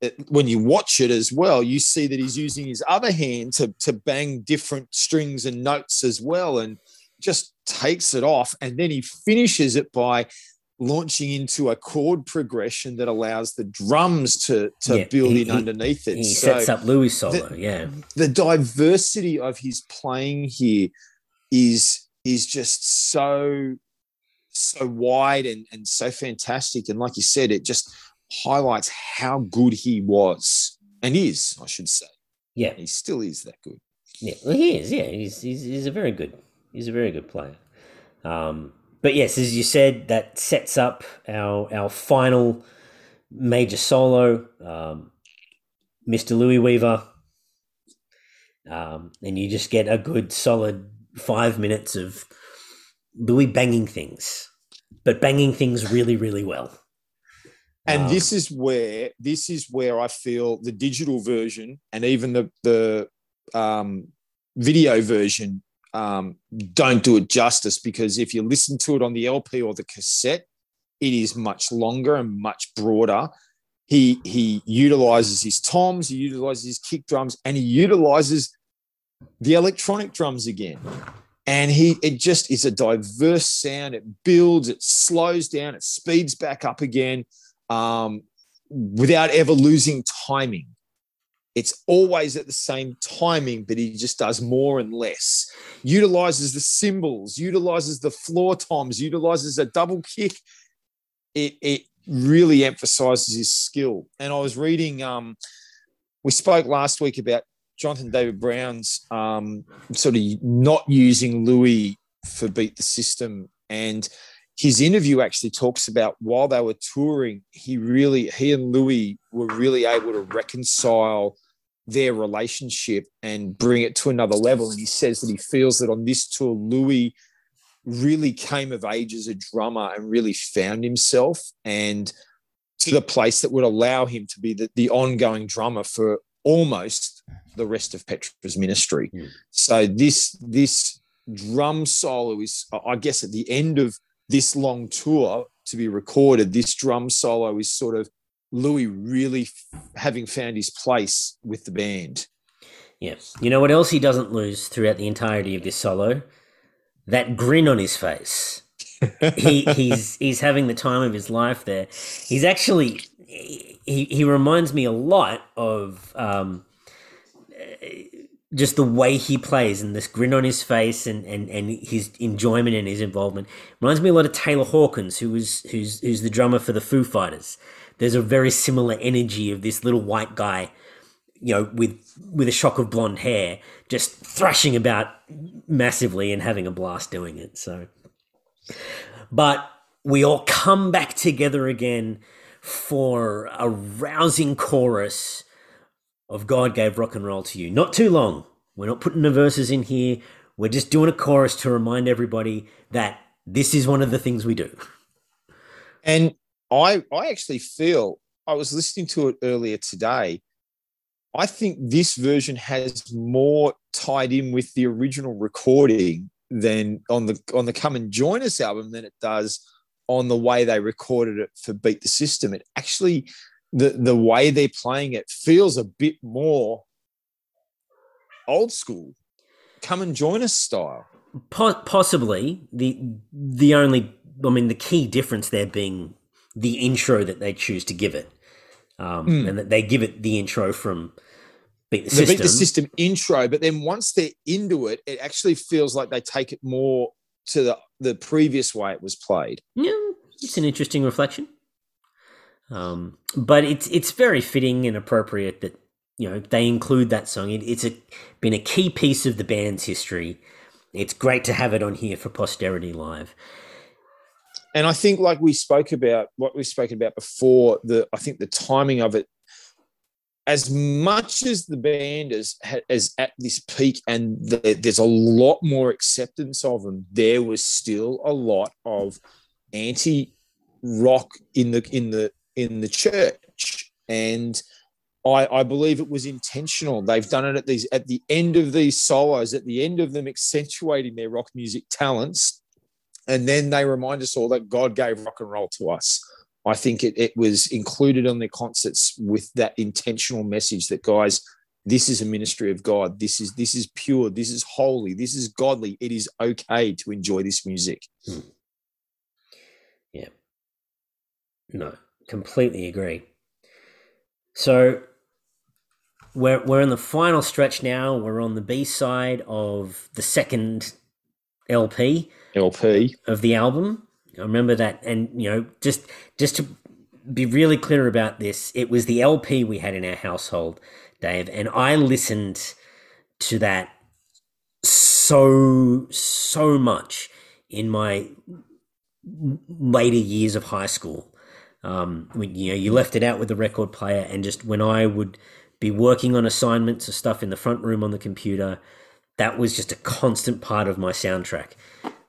it, when you watch it as well, you see that he's using his other hand to to bang different strings and notes as well, and just takes it off. And then he finishes it by launching into a chord progression that allows the drums to, to yeah, build he, in he, underneath it. He so sets up Louis' solo, the, yeah. The diversity of his playing here is is just so, so wide and, and so fantastic. And like you said, it just highlights how good he was and is, I should say. Yeah. He still is that good. Yeah, well, he is, yeah. He's, he's, he's a very good, he's a very good player. Um, But yes, as you said, that sets up our our final major solo, um, Mister Louis Weaver, um, and you just get a good solid five minutes of Louis banging things, but banging things really, really well. And um, this is where this is where I feel the digital version and even the the um, video version Um, don't do it justice, because if you listen to it on the L P or the cassette, it is much longer and much broader. He he utilizes his toms, he utilizes his kick drums, and he utilizes the electronic drums again. And he it just is a diverse sound. It builds, it slows down, it speeds back up again, um, without ever losing timing. It's always at the same timing, but he just does more and less. Utilizes the cymbals, utilizes the floor toms, utilizes a double kick. It it really emphasizes his skill. And I was reading, um, we spoke last week about Jonathan David Brown's um, sort of not using Louis for Beat the System. And his interview actually talks about while they were touring, he really, he and Louis were really able to reconcile their relationship and bring it to another level. And he says that he feels that on this tour, Louis really came of age as a drummer and really found himself, and to the place that would allow him to be the, the ongoing drummer for almost the rest of Petra's ministry. Yeah. So this, this drum solo is, I guess, at the end of this long tour to be recorded, this drum solo is sort of Louis really f- having found his place with the band. Yes. You know what else he doesn't lose throughout the entirety of this solo? That grin on his face. he, he's he's having the time of his life there. He's actually, he, he reminds me a lot of um, just the way he plays, and this grin on his face and, and, and his enjoyment and his involvement reminds me a lot of Taylor Hawkins, who was who's who's the drummer for the Foo Fighters. There's a very similar energy of this little white guy, you know, with with a shock of blonde hair, just thrashing about massively and having a blast doing it. So, but we all come back together again for a rousing chorus of God Gave Rock and Roll to You. Not too long. We're not putting the verses in here. We're just doing a chorus to remind everybody that this is one of the things we do. And I I actually feel, I was listening to it earlier today, I think this version has more tied in with the original recording than on the on the Come and Join Us album than it does on the way they recorded it for Beat the System. It actually... The the way they're playing it feels a bit more old school, come and join us style. Possibly the the only, I mean, the key difference there being the intro that they choose to give it, um, mm. and that they give it the intro from Beat the, the System. Beat the System intro, but then once they're into it, it actually feels like they take it more to the the previous way it was played. Yeah, it's an interesting reflection, um, but it's it's very fitting and appropriate that, you know, they include that song. It, it's a, been a key piece of the band's history. It's great to have it on here for posterity live. And I think, like we spoke about, what we spoke about before, the I think the timing of it, as much as the band is, is at this peak and the, there's a lot more acceptance of them, there was still a lot of anti-rock in the in the in the church, and I, I believe it was intentional. They've done it at these at the end of these solos, at the end of them accentuating their rock music talents, and then they remind us all that God gave rock and roll to us. I think it, it was included on their concerts with that intentional message that, guys, this is a ministry of God. This is this is pure. This is holy. This is godly. It is okay to enjoy this music. Yeah. No, completely agree. So we're we're in the final stretch now. We're on the B side of the second L P of the album. I remember that, and you know, just just to be really clear about this, it was the L P we had in our household, Dave, and I listened to that so so much in my later years of high school. Um, when, you know, you left it out with the record player, and just when I would be working on assignments or stuff in the front room on the computer, that was just a constant part of my soundtrack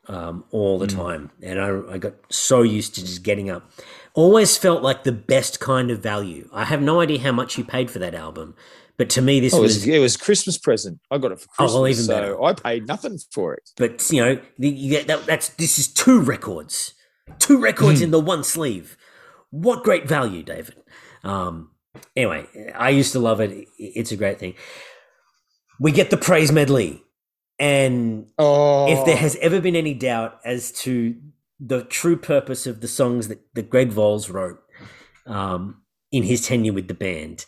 um, all the mm. time. And I, I got so used to just getting up. Always felt like the best kind of value. I have no idea how much you paid for that album, but to me this oh, was... It was a Christmas present. I got it for Christmas, oh, even so better. I paid nothing for it. But, you know, the, that, that's this is two records. Two records mm. in the one sleeve. What great value, David. Um, anyway, I used to love it. It's a great thing. We get the praise medley. And oh. if there has ever been any doubt as to the true purpose of the songs that, that Greg Volz wrote um, in his tenure with the band,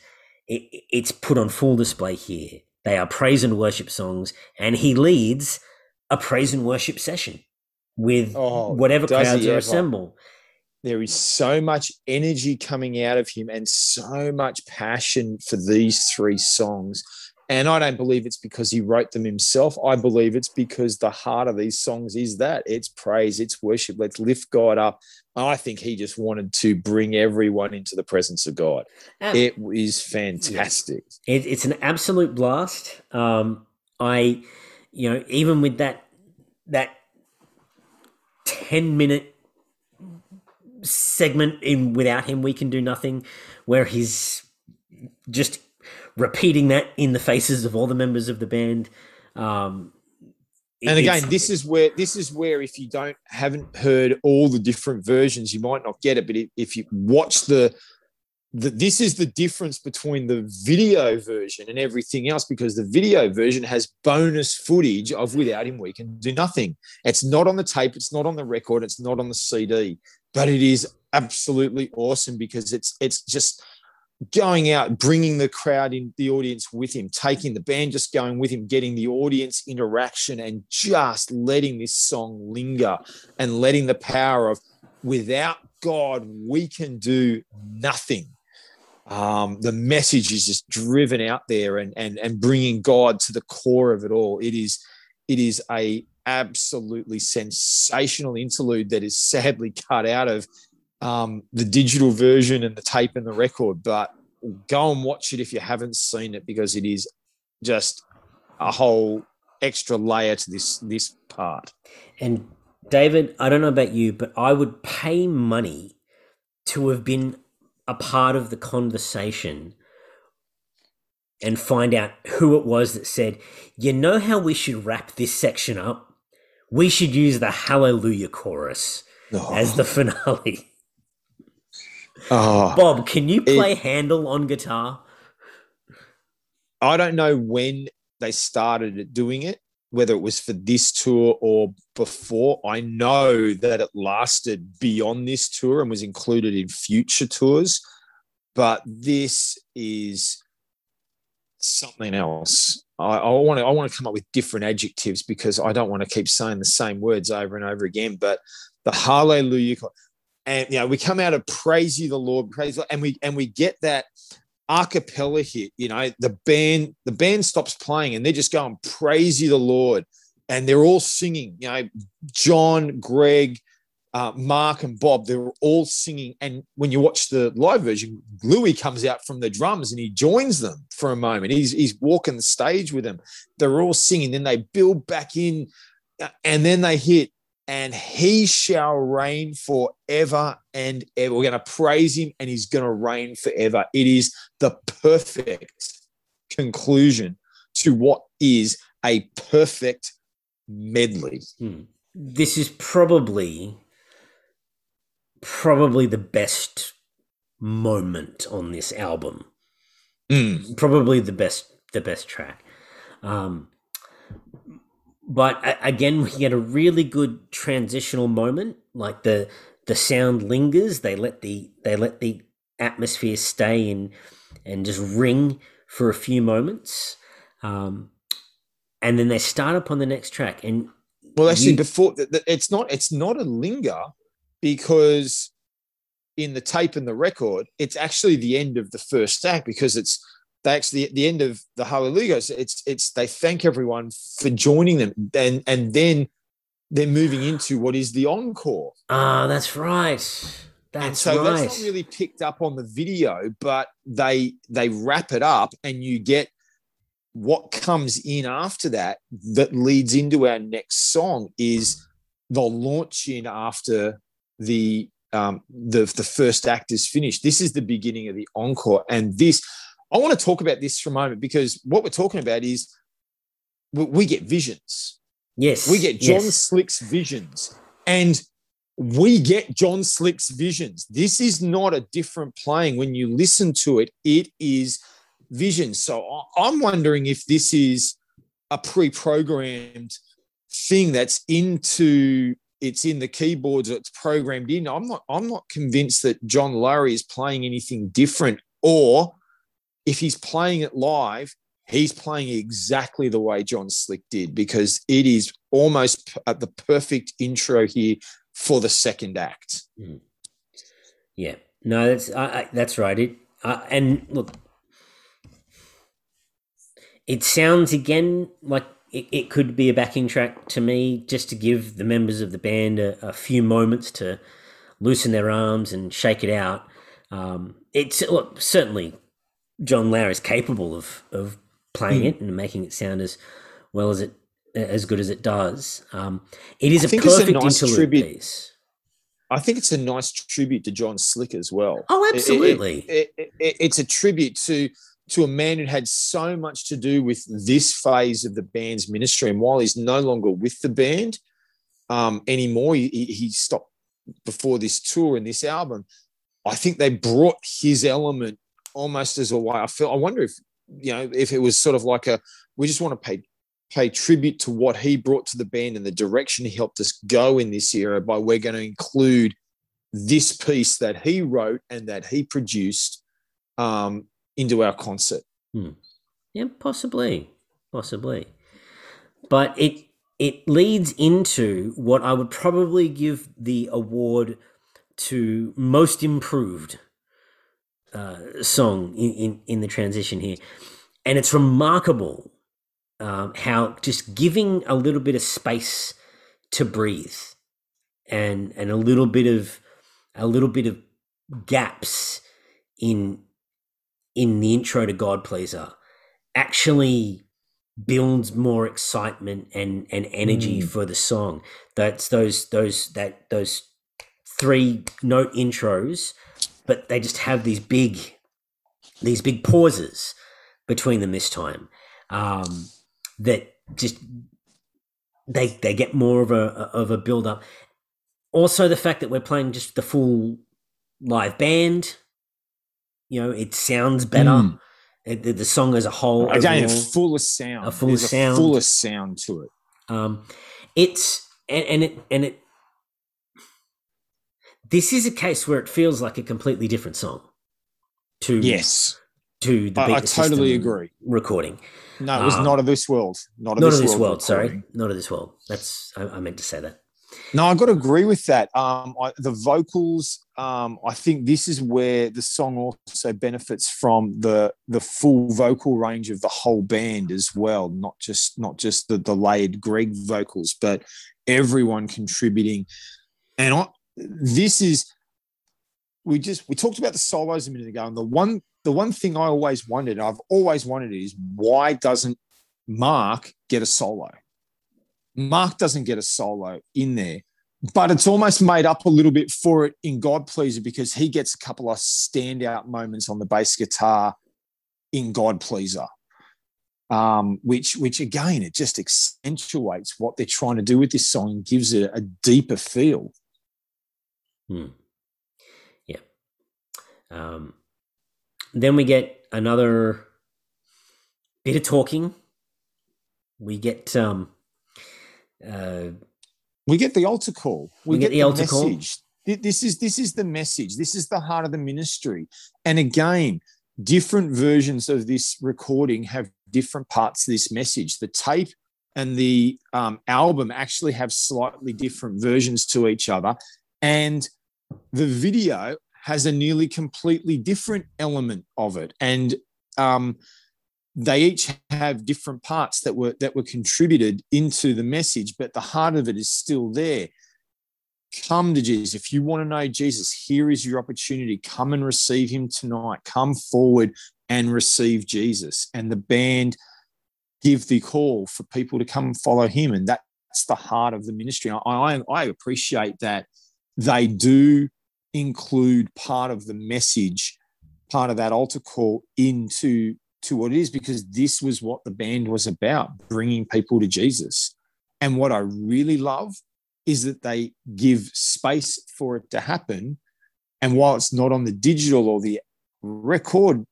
it, it's put on full display here. They are praise and worship songs, and he leads a praise and worship session with oh, whatever crowds are assembled. There is so much energy coming out of him and so much passion for these three songs. And I don't believe it's because he wrote them himself. I believe it's because the heart of these songs is that. It's praise, it's worship. Let's lift God up. I think he just wanted to bring everyone into the presence of God. Um, it is fantastic. It, it's an absolute blast. Um, I, you know, even with that, that ten minute, segment in Without Him We Can Do Nothing, where he's just repeating that in the faces of all the members of the band. Um, and again, this is where this is where if you don't haven't heard all the different versions, you might not get it. But if you watch the, the this is the difference between the video version and everything else, because the video version has bonus footage of Without Him We Can Do Nothing. It's not on the tape. It's not on the record. It's not on the C D. But it is absolutely awesome because it's it's just going out, bringing the crowd in, the audience with him, taking the band, just going with him, getting the audience interaction and just letting this song linger and letting the power of without God, we can do nothing. Um, the message is just driven out there and, and, and bringing God to the core of it all. It is, it is a... absolutely sensational interlude that is sadly cut out of um, the digital version and the tape and the record, but go and watch it if you haven't seen it, because it is just a whole extra layer to this this part. And David, I don't know about you, but I would pay money to have been a part of the conversation and find out who it was that said, you know how we should wrap this section up? We should use the Hallelujah chorus oh. as the finale. Oh, Bob, can you play it, Handel on guitar? I don't know when they started doing it, whether it was for this tour or before. I know that it lasted beyond this tour and was included in future tours, but this is something else. I, I want to I want to come up with different adjectives because I don't want to keep saying the same words over and over again, but the hallelujah. And, you know, we come out of praise you, the Lord, praise and we and we get that a cappella hit, you know, the band, the band stops playing and they're just going, praise you, the Lord. And they're all singing, you know, John, Greg, uh, Mark and Bob, they were all singing. And when you watch the live version, Louis comes out from the drums and he joins them for a moment. He's, he's walking the stage with them. They're all singing. Then they build back in and then they hit. And he shall reign forever and ever. We're going to praise him and he's going to reign forever. It is the perfect conclusion to what is a perfect medley. Hmm. This is probably, probably the best moment on this album. Mm. Probably the best, the best track. Um, But again, we get a really good transitional moment. Like the the sound lingers. They let the they let the atmosphere stay in and just ring for a few moments, um, and then they start up on the next track. And well, actually, you- before it's not it's not a linger because in the tape and the record, it's actually the end of the first act because it's. They actually at the end of the Hallelujah, it's it's they thank everyone for joining them, and and then they're moving into what is the encore. Ah, oh, that's right. That's and so right. That's not really picked up on the video, but they they wrap it up, and you get what comes in after that that leads into our next song is the launch in after the um the the first act is finished. This is the beginning of the encore, and this. I want to talk about this for a moment because what we're talking about is we get visions. Yes. We get John yes. Slick's visions and we get John Slick's visions. This is not a different playing. When you listen to it, it is visions. So I'm wondering if this is a pre-programmed thing that's into it's in the keyboards, it's programmed in. I'm not, I'm not convinced that John Lawry is playing anything different or if he's playing it live, he's playing exactly the way John Slick did because it is almost at the perfect intro here for the second act. Mm. Yeah, no, that's I, I, that's right. It uh, and look, it sounds again like it, it could be a backing track to me, just to give the members of the band a, a few moments to loosen their arms and shake it out. Um, it's look certainly. John Lawry is capable of of playing mm. it and making it sound as well as it as good as it does. Um, it is I a perfect a nice interlude tribute. Piece. I think it's a nice tribute to John Slick as well. Oh, absolutely! It, it, it, it, it's a tribute to to a man who had so much to do with this phase of the band's ministry, and while he's no longer with the band um, anymore, he, he stopped before this tour and this album. I think they brought his element. Almost as a way, I feel. I wonder if you know if it was sort of like a we just want to pay pay tribute to what he brought to the band and the direction he helped us go in this era. By we're going to include this piece that he wrote and that he produced um, into our concert. Hmm. Yeah, possibly, possibly, but it it leads into what I would probably give the award to most improved. Uh, song in, in, in the transition here. And it's remarkable um, how just giving a little bit of space to breathe and and a little bit of a little bit of gaps in in the intro to God Pleaser actually builds more excitement and, and energy mm. for the song. That's those those that those three note intros. But they just have these big, these big pauses between them this time. Um, that just they they get more of a of a build up. Also, the fact that we're playing just the full live band, you know, it sounds better. Mm. it, the song as a whole. I don't have full of sound. A full of sound. Full of sound to it. Um, it's and, and it and it. This is a case where it feels like a completely different song. To yes. To the Beat I, I the totally agree. Recording. No, it was um, Not of This World. Not of not this, this world. world sorry, Not of This World. That's I, I meant to say that. No, I got to agree with that. Um, I, the vocals. Um, I think this is where the song also benefits from the the full vocal range of the whole band as well, not just not just the, the layered Greg vocals, but everyone contributing. And I, this is. We just we talked about the solos a minute ago, and the one the one thing I always wondered, I've always wondered, is why doesn't Mark get a solo? Mark doesn't get a solo in there, but it's almost made up a little bit for it in God Pleaser, because he gets a couple of standout moments on the bass guitar in God Pleaser, um, which which again it just accentuates what they're trying to do with this song and gives it a deeper feel. Hmm. Um, then we get another bit of talking. We get um, uh, we get the altar call. We, we get, get the, the altar call. This is this is the message. This is the heart of the ministry. And again, different versions of this recording have different parts of this message. The tape and the um, album actually have slightly different versions to each other, and the video has a nearly completely different element of it. And um, they each have different parts that were that were contributed into the message, but the heart of it is still there. Come to Jesus. If you want to know Jesus, here is your opportunity. Come and receive him tonight. Come forward and receive Jesus. And the band give the call for people to come and follow him. And that's the heart of the ministry. I, I, I appreciate that they do include part of the message, part of that altar call into to what it is, because this was what the band was about, bringing people to Jesus. And what I really love is that they give space for it to happen. And while it's not on the digital or the record,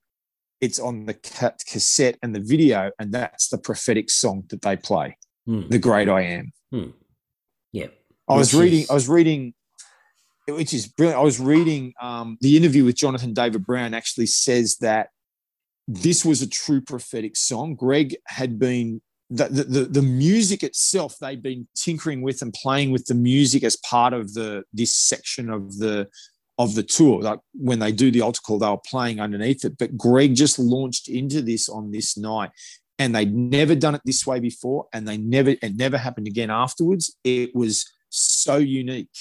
it's on the cassette and the video, and that's the prophetic song that they play, mm. The Great I Am. Mm. Yeah. I was reading, I was reading... which is brilliant. I was reading um, the interview with Jonathan David Brown actually says that this was a true prophetic song. Greg had been, the, the, the music itself, they'd been tinkering with and playing with the music as part of the this section of the of the tour. Like when they do the altar call, they were playing underneath it. But Greg just launched into this on this night, and they'd never done it this way before, and they never it never happened again afterwards. It was so unique.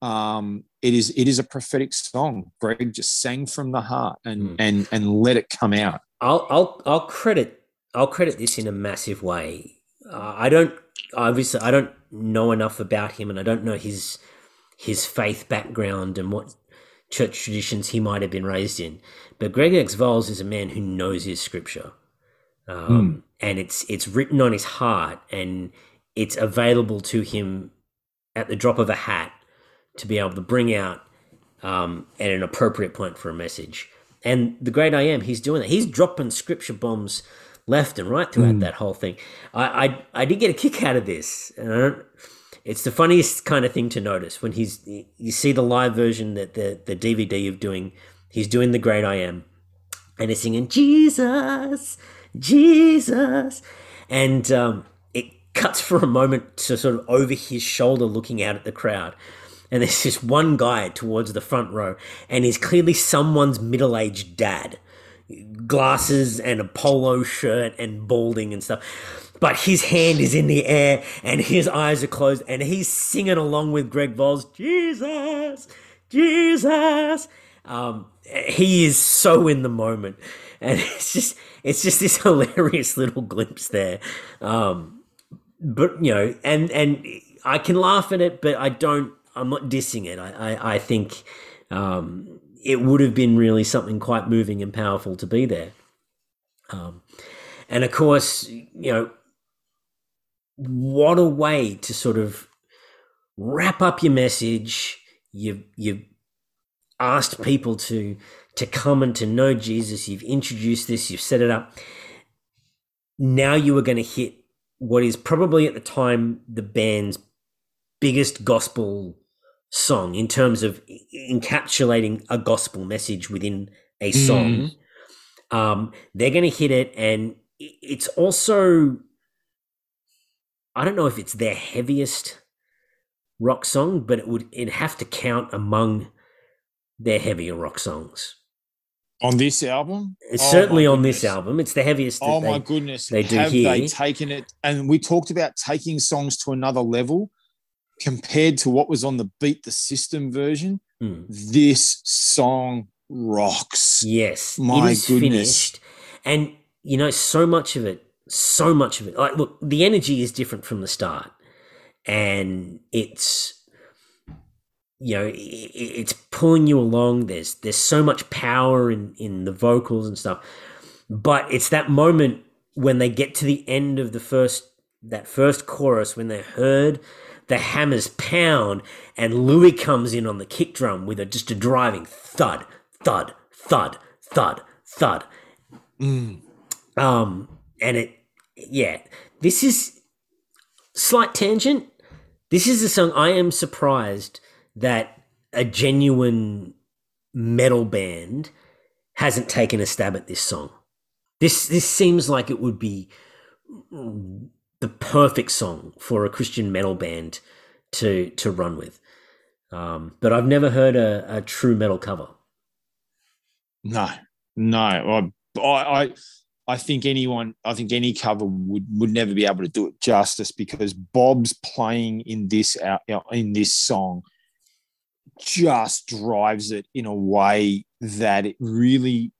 Um, it is it is a prophetic song. Greg just sang from the heart and mm. and and let it come out. I'll I'll I'll credit I'll credit this in a massive way. Uh, I don't obviously I don't know enough about him, and I don't know his his faith background and what church traditions he might have been raised in. But Greg X. Volz is a man who knows his scripture, um, mm. and it's it's written on his heart, and it's available to him at the drop of a hat, to be able to bring out um, at an appropriate point for a message. And the Great I Am, he's doing that. He's dropping scripture bombs left and right throughout mm. that whole thing. I, I I did get a kick out of this, and I don't, it's the funniest kind of thing to notice when he's you see the live version that the the D V D of doing. He's doing the Great I Am, and he's singing Jesus, Jesus, and um, it cuts for a moment to sort of over his shoulder, looking out at the crowd. And there's this one guy towards the front row, and he's clearly someone's middle-aged dad. Glasses and a polo shirt and balding and stuff. But his hand is in the air, and his eyes are closed, and he's singing along with Greg Volz, Jesus, Jesus. Um, he is so in the moment. And it's just it's just this hilarious little glimpse there. Um, but, you know, and, and I can laugh at it, but I don't. I'm not dissing it. I, I, I think um, it would have been really something quite moving and powerful to be there. Um, and, of course, you know, what a way to sort of wrap up your message. You, you asked people to to come and to know Jesus. You've introduced this, you've set it up. Now you were going to hit what is probably at the time the band's biggest gospel song in terms of encapsulating a gospel message within a song. Mm. Um, they're going to hit it, and it's also, I don't know if it's their heaviest rock song, but it would it'd have to count among their heavier rock songs. On this album? It's oh certainly on this album. It's the heaviest. Oh, my they, goodness. They do have here. They taken it? And we talked about taking songs to another level compared to what was on the Beat the System version. Mm. This song rocks. Yes. My it is goodness. Finished. And, you know, so much of it, so much of it. Like, look, the energy is different from the start. And it's... you know, it's pulling you along. There's there's so much power in, in the vocals and stuff. But it's that moment when they get to the end of the first, that first chorus, when they heard the hammers pound and Louis comes in on the kick drum with a, just a driving thud, thud, thud, thud, thud. Mm. Um, and it, yeah, this is slight tangent. This is a song I am surprised that a genuine metal band hasn't taken a stab at this song. This this seems like it would be the perfect song for a Christian metal band to to run with. Um, but I've never heard a, a true metal cover. No, no. I I I think anyone, I think any cover would, would never be able to do it justice, because Bob's playing in this in this song just drives it in a way that it really,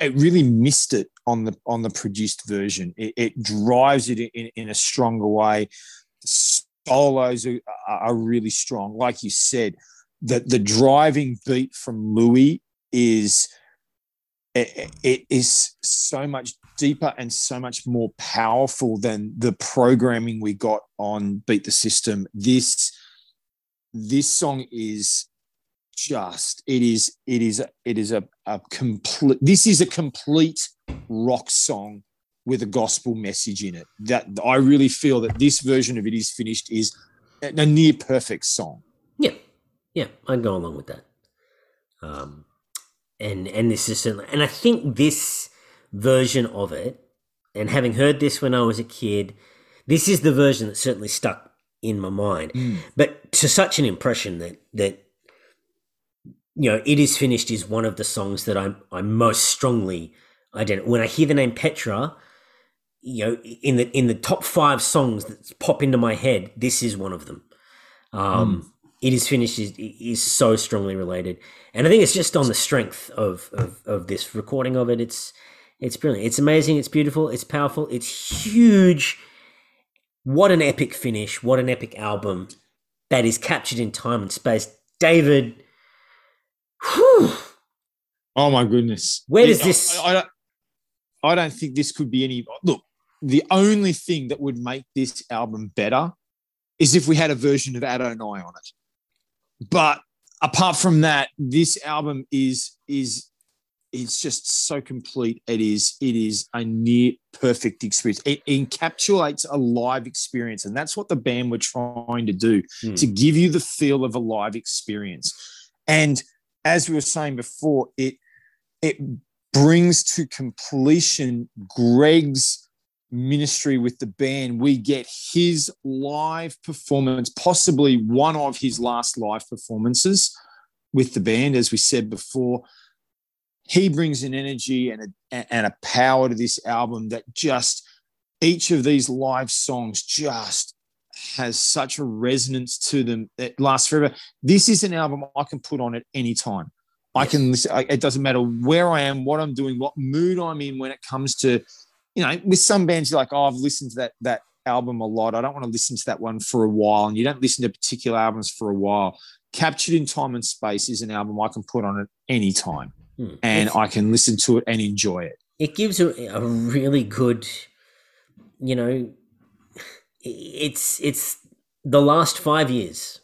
it really missed it on the on the produced version. It, it drives it in, in a stronger way. The solos are, are really strong, like you said. The the driving beat from Louis is it, it is so much deeper and so much more powerful than the programming we got on Beat the System. This. This song is just, it is, it is, it is a, a complete, this is a complete rock song with a gospel message in it. That I really feel that this version of It Is Finished is a near perfect song. Yeah. Yeah. I'd go along with that. Um, and, and this is certainly, and I think this version of it, and having heard this when I was a kid, this is the version that certainly stuck in my mind, mm. but to such an impression that that you know, It Is Finished is one of the songs that I'm I most strongly identify. When I hear the name Petra, you know, in the in the top five songs that pop into my head, this is one of them. Um, mm. It Is Finished is is so strongly related, and I think it's just on the strength of of, of this recording of it. It's it's brilliant. It's amazing. It's beautiful. It's powerful. It's huge. What an epic finish. What an epic album that is captured in time and space. David, whew. Oh, my goodness. Where does it, this... I, I, don't, I don't think this could be any... Look, the only thing that would make this album better is if we had a version of Adonai on it. But apart from that, this album is is... It's just so complete. It is it is a near perfect experience. It encapsulates a live experience, and that's what the band were trying to do, mm. to give you the feel of a live experience. And as we were saying before, it it brings to completion Greg's ministry with the band. We get his live performance, possibly one of his last live performances with the band, as we said before. He brings an energy and a, and a power to this album that just each of these live songs just has such a resonance to them that lasts forever. This is an album I can put on at any time. I can listen. It doesn't matter where I am, what I'm doing, what mood I'm in when it comes to, you know, with some bands you're like, oh, I've listened to that, that album a lot. I don't want to listen to that one for a while. And you don't listen to particular albums for a while. Captured in Time and Space is an album I can put on at any time. Hmm. And it's, I can listen to it and enjoy it. It gives a, a really good, you know, it's it's the last five years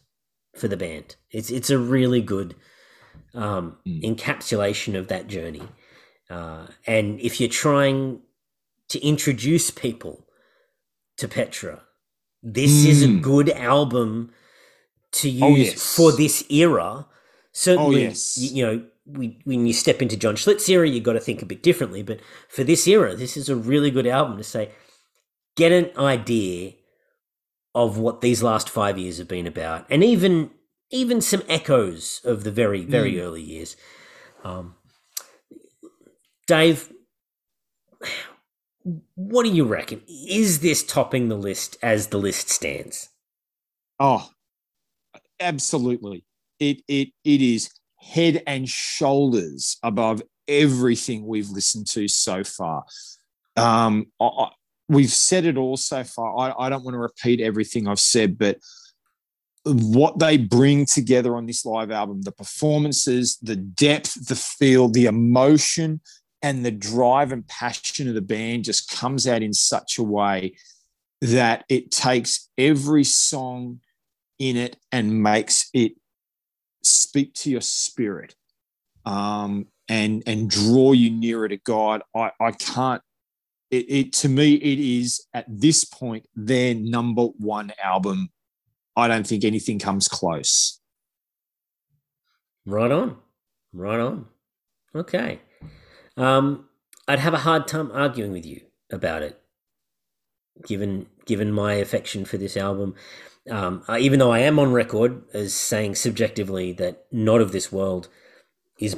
for the band. It's it's a really good um, mm. encapsulation of that journey. Uh, and if you're trying to introduce people to Petra, this mm. is a good album to use oh, yes. for this era. Certainly, oh, yes. you, you know, we, when you step into John Schlitt's era, you've got to think a bit differently. But for this era, this is a really good album to say, get an idea of what these last five years have been about, and even even some echoes of the very, very mm. early years. Um, Dave, what do you reckon? Is this topping the list as the list stands? Oh, absolutely. It it it is head and shoulders above everything we've listened to so far. Um, I, I, we've said it all so far. I, I don't want to repeat everything I've said, but what they bring together on this live album, the performances, the depth, the feel, the emotion, and the drive and passion of the band just comes out in such a way that it takes every song in it and makes it speak to your spirit, um, and and draw you nearer to God. I, I can't. It, it to me, it is at this point their number one album. I don't think anything comes close. Right on, right on. Okay, um, I'd have a hard time arguing with you about it, given given my affection for this album. Um, I, even though I am on record as saying subjectively that Not of This World is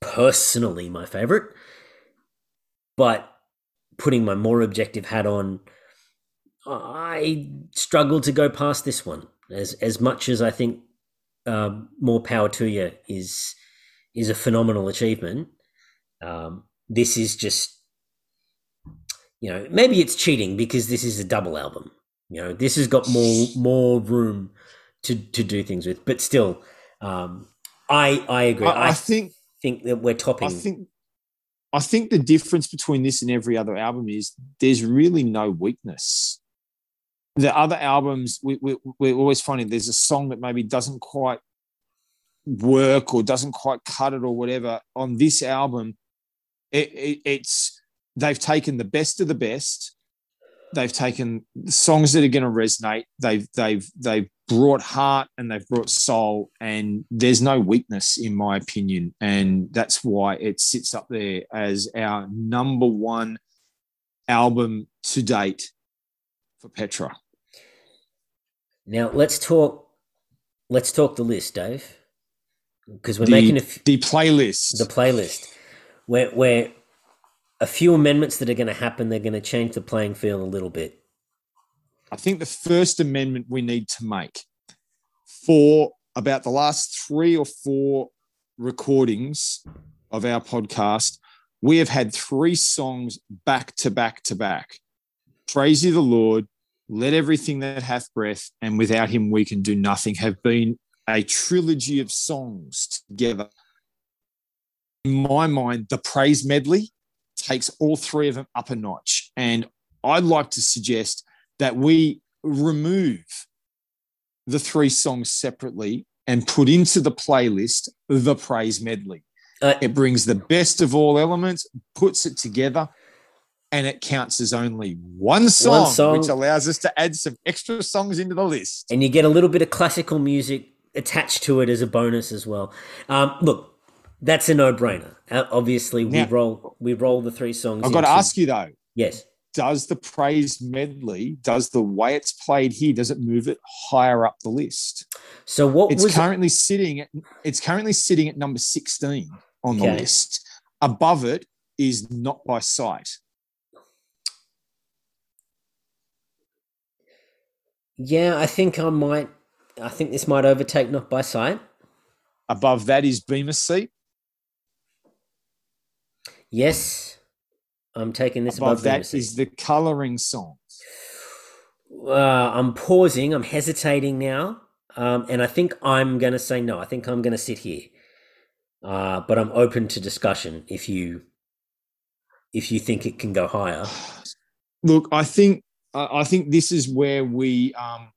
personally my favorite, but putting my more objective hat on, I struggled to go past this one as as much as I think uh, More Power to You is is a phenomenal achievement. Um, this is just, you know, maybe it's cheating because this is a double album. You know, this has got more more room to, to do things with, but still, um, I I agree. I, I think think that we're topping. I think I think the difference between this and every other album is there's really no weakness. The other albums, we, we, we're always finding there's a song that maybe doesn't quite work or doesn't quite cut it or whatever. On this album, it, it, it's they've taken the best of the best. They've taken songs that are going to resonate. They've they've they've brought heart and they've brought soul, and there's no weakness in my opinion, and that's why it sits up there as our number one album to date for Petra. Now let's talk. Let's talk the list, Dave, because we're the, making a f- the playlist. The playlist. We're we're. A few amendments that are going to happen. They're going to change the playing field a little bit. I think the first amendment we need to make for about the last three or four recordings of our podcast, we have had three songs back to back to back. Praise ye the Lord, Let Everything That Hath Breath, and Without Him We Can Do Nothing have been a trilogy of songs together. In my mind, the praise medley takes all three of them up a notch. And I'd like to suggest that we remove the three songs separately and put into the playlist the praise medley. Uh, it brings the best of all elements, puts it together, and it counts as only one song, one song, which allows us to add some extra songs into the list. And you get a little bit of classical music attached to it as a bonus as well. Um, look, that's a no-brainer. Obviously, we now, roll we roll the three songs. I've got to ask you though. Yes. Does the praise medley? Does the way it's played here? Does it move it higher up the list? So what it's was currently it? sitting at, it's currently sitting at number sixteen on okay. the list. Above it is Not By Sight. Yeah, I think I might. I think this might overtake Not By Sight. Above that is Beamer Seat. Yes, I'm taking this above, above that is the colouring songs. Uh, I'm pausing. I'm hesitating now, um, and I think I'm going to say no. I think I'm going to sit here, uh, but I'm open to discussion if you if you think it can go higher. Look, I think I think this is where we um,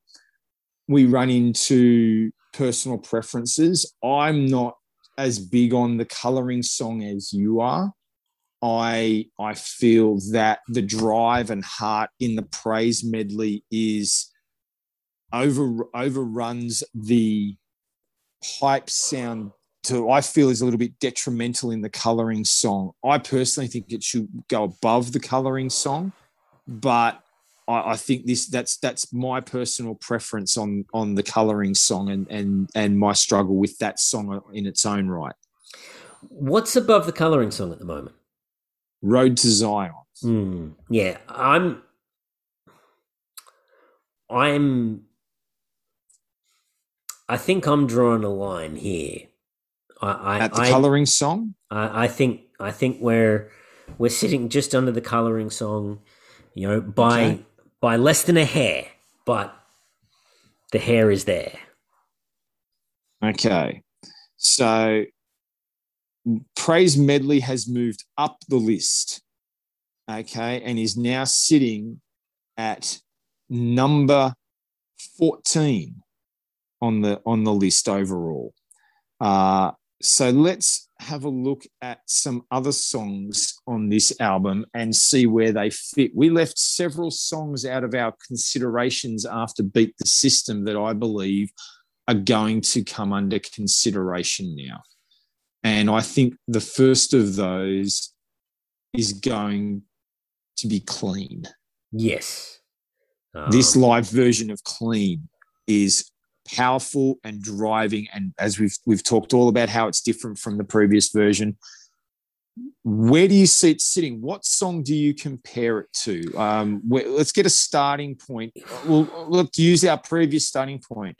we run into personal preferences. I'm not as big on the coloring song as you are. I I feel that the drive and heart in the praise medley is over overruns the pipe sound to I feel is a little bit detrimental in the coloring song. I personally think it should go above the coloring song, but I, I think this that's that's my personal preference on on the coloring song and and and my struggle with that song in its own right. What's above the coloring song at the moment? Road to Zion. Mm, yeah, I'm. I'm. I think I'm drawing a line here. I, I, At the I, colouring song, I, I think. I think we're we're sitting just under the colouring song, you know, by okay. by less than a hair, but the hair is there. Okay, so. Praise medley has moved up the list, okay, and is now sitting at number fourteen on the on the list overall. Uh, so let's have a look at some other songs on this album and see where they fit. We left several songs out of our considerations after Beat the System that I believe are going to come under consideration now. And I think the first of those is going to be Clean. Yes. Um, this live version of Clean is powerful and driving. And as we've we've talked all about how it's different from the previous version, where do you see it sitting? What song do you compare it to? Um, where, let's get a starting point. Well, let's use our previous starting point.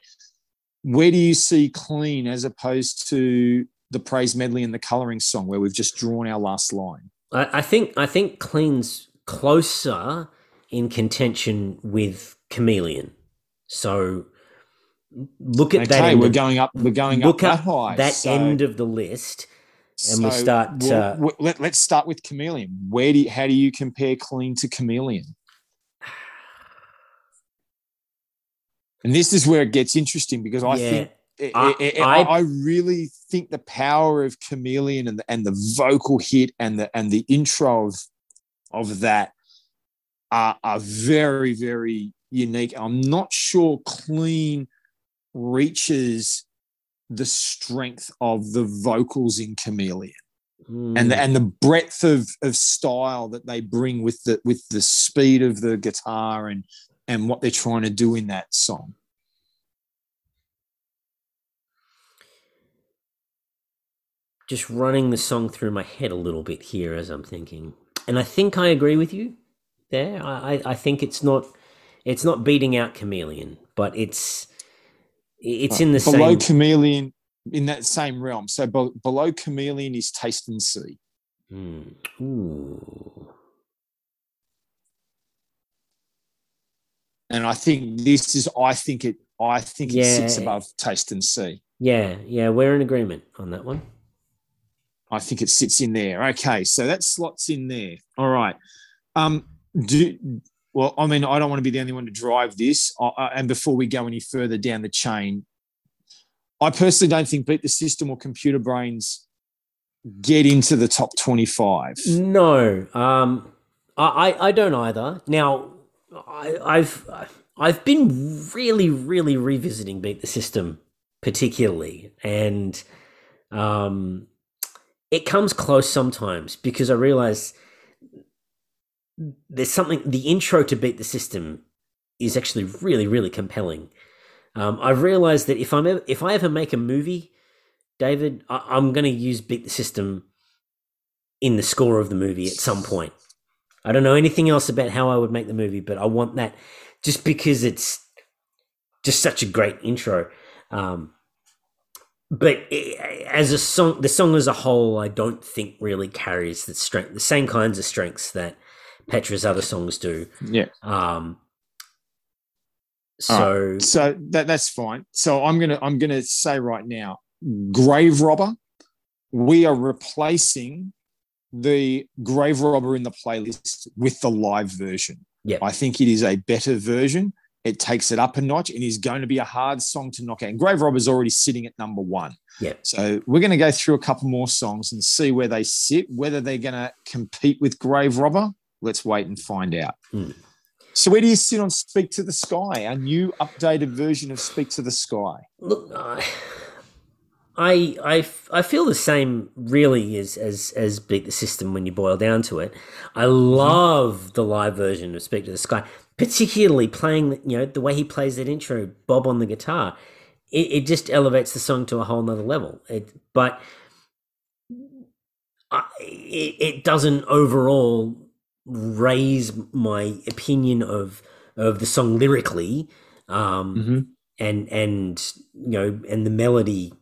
Where do you see Clean as opposed to the praise medley and the colouring song where we've just drawn our last line? I, I think I think Clean's closer in contention with Chameleon. So look at okay, that. Okay, we're going up. We're going look up that high. That so, end of the list, and so we'll start. We'll, uh, we'll, let, let's start with Chameleon. Where do you, how do you compare Clean to Chameleon? And this is where it gets interesting because I yeah. think. I, I, I really think the power of Chameleon and the, and the vocal hit and the and the intro of of that are, are very, very unique. I'm not sure Clean reaches the strength of the vocals in Chameleon mm. and the, and the breadth of of style that they bring with the with the speed of the guitar and and what they're trying to do in that song. Just running the song through my head a little bit here as I'm thinking, and I think I agree with you there. I, I think it's not it's not beating out Chameleon, but it's it's right. in the below same below Chameleon in that same realm. So be- below Chameleon is Taste and See. Mm. Ooh. And I think this is I think it I think yeah. it sits above Taste and See. Yeah, yeah, we're in agreement on that one. I think it sits in there. Okay, so that slots in there. All right. Um, do well. I mean, I don't want to be the only one to drive this. I, I, and before we go any further down the chain, I personally don't think Beat the System or Computer Brains get into the top twenty-five. No, um, I, I don't either. Now, I, I've I've been really, really revisiting Beat the System, particularly, and um. It comes close sometimes because I realize there's something, the intro to Beat the System is actually really, really compelling. Um, I've realized that if I'm ever, if I ever make a movie, David, I, I'm going to use Beat the System in the score of the movie at some point. I don't know anything else about how I would make the movie, but I want that just because it's just such a great intro. Um, But it, as a song, the song as a whole, I don't think really carries the strength, the same kinds of strengths that Petra's other songs do. Yeah. Um, so, right. so that that's fine. So I'm gonna I'm gonna say right now, Grave Robber, we are replacing the Grave Robber in the playlist with the live version. Yeah. I think it is a better version. It takes it up a notch and is going to be a hard song to knock out. And Grave Robber's already sitting at number one. Yeah. So we're going to go through a couple more songs and see where they sit, whether they're going to compete with Grave Robber. Let's wait and find out. Mm. So where do you sit on Speak to the Sky, a new updated version of Speak to the Sky? Look, I I, I, I feel the same really as, as, as Beat the System when you boil down to it. I love mm-hmm. the live version of Speak to the Sky, particularly playing, you know, the way he plays that intro, Bob on the guitar. It, it just elevates the song to a whole nother level. It, but I, it, it doesn't overall raise my opinion of of the song lyrically, um mm-hmm. and and you know and the melody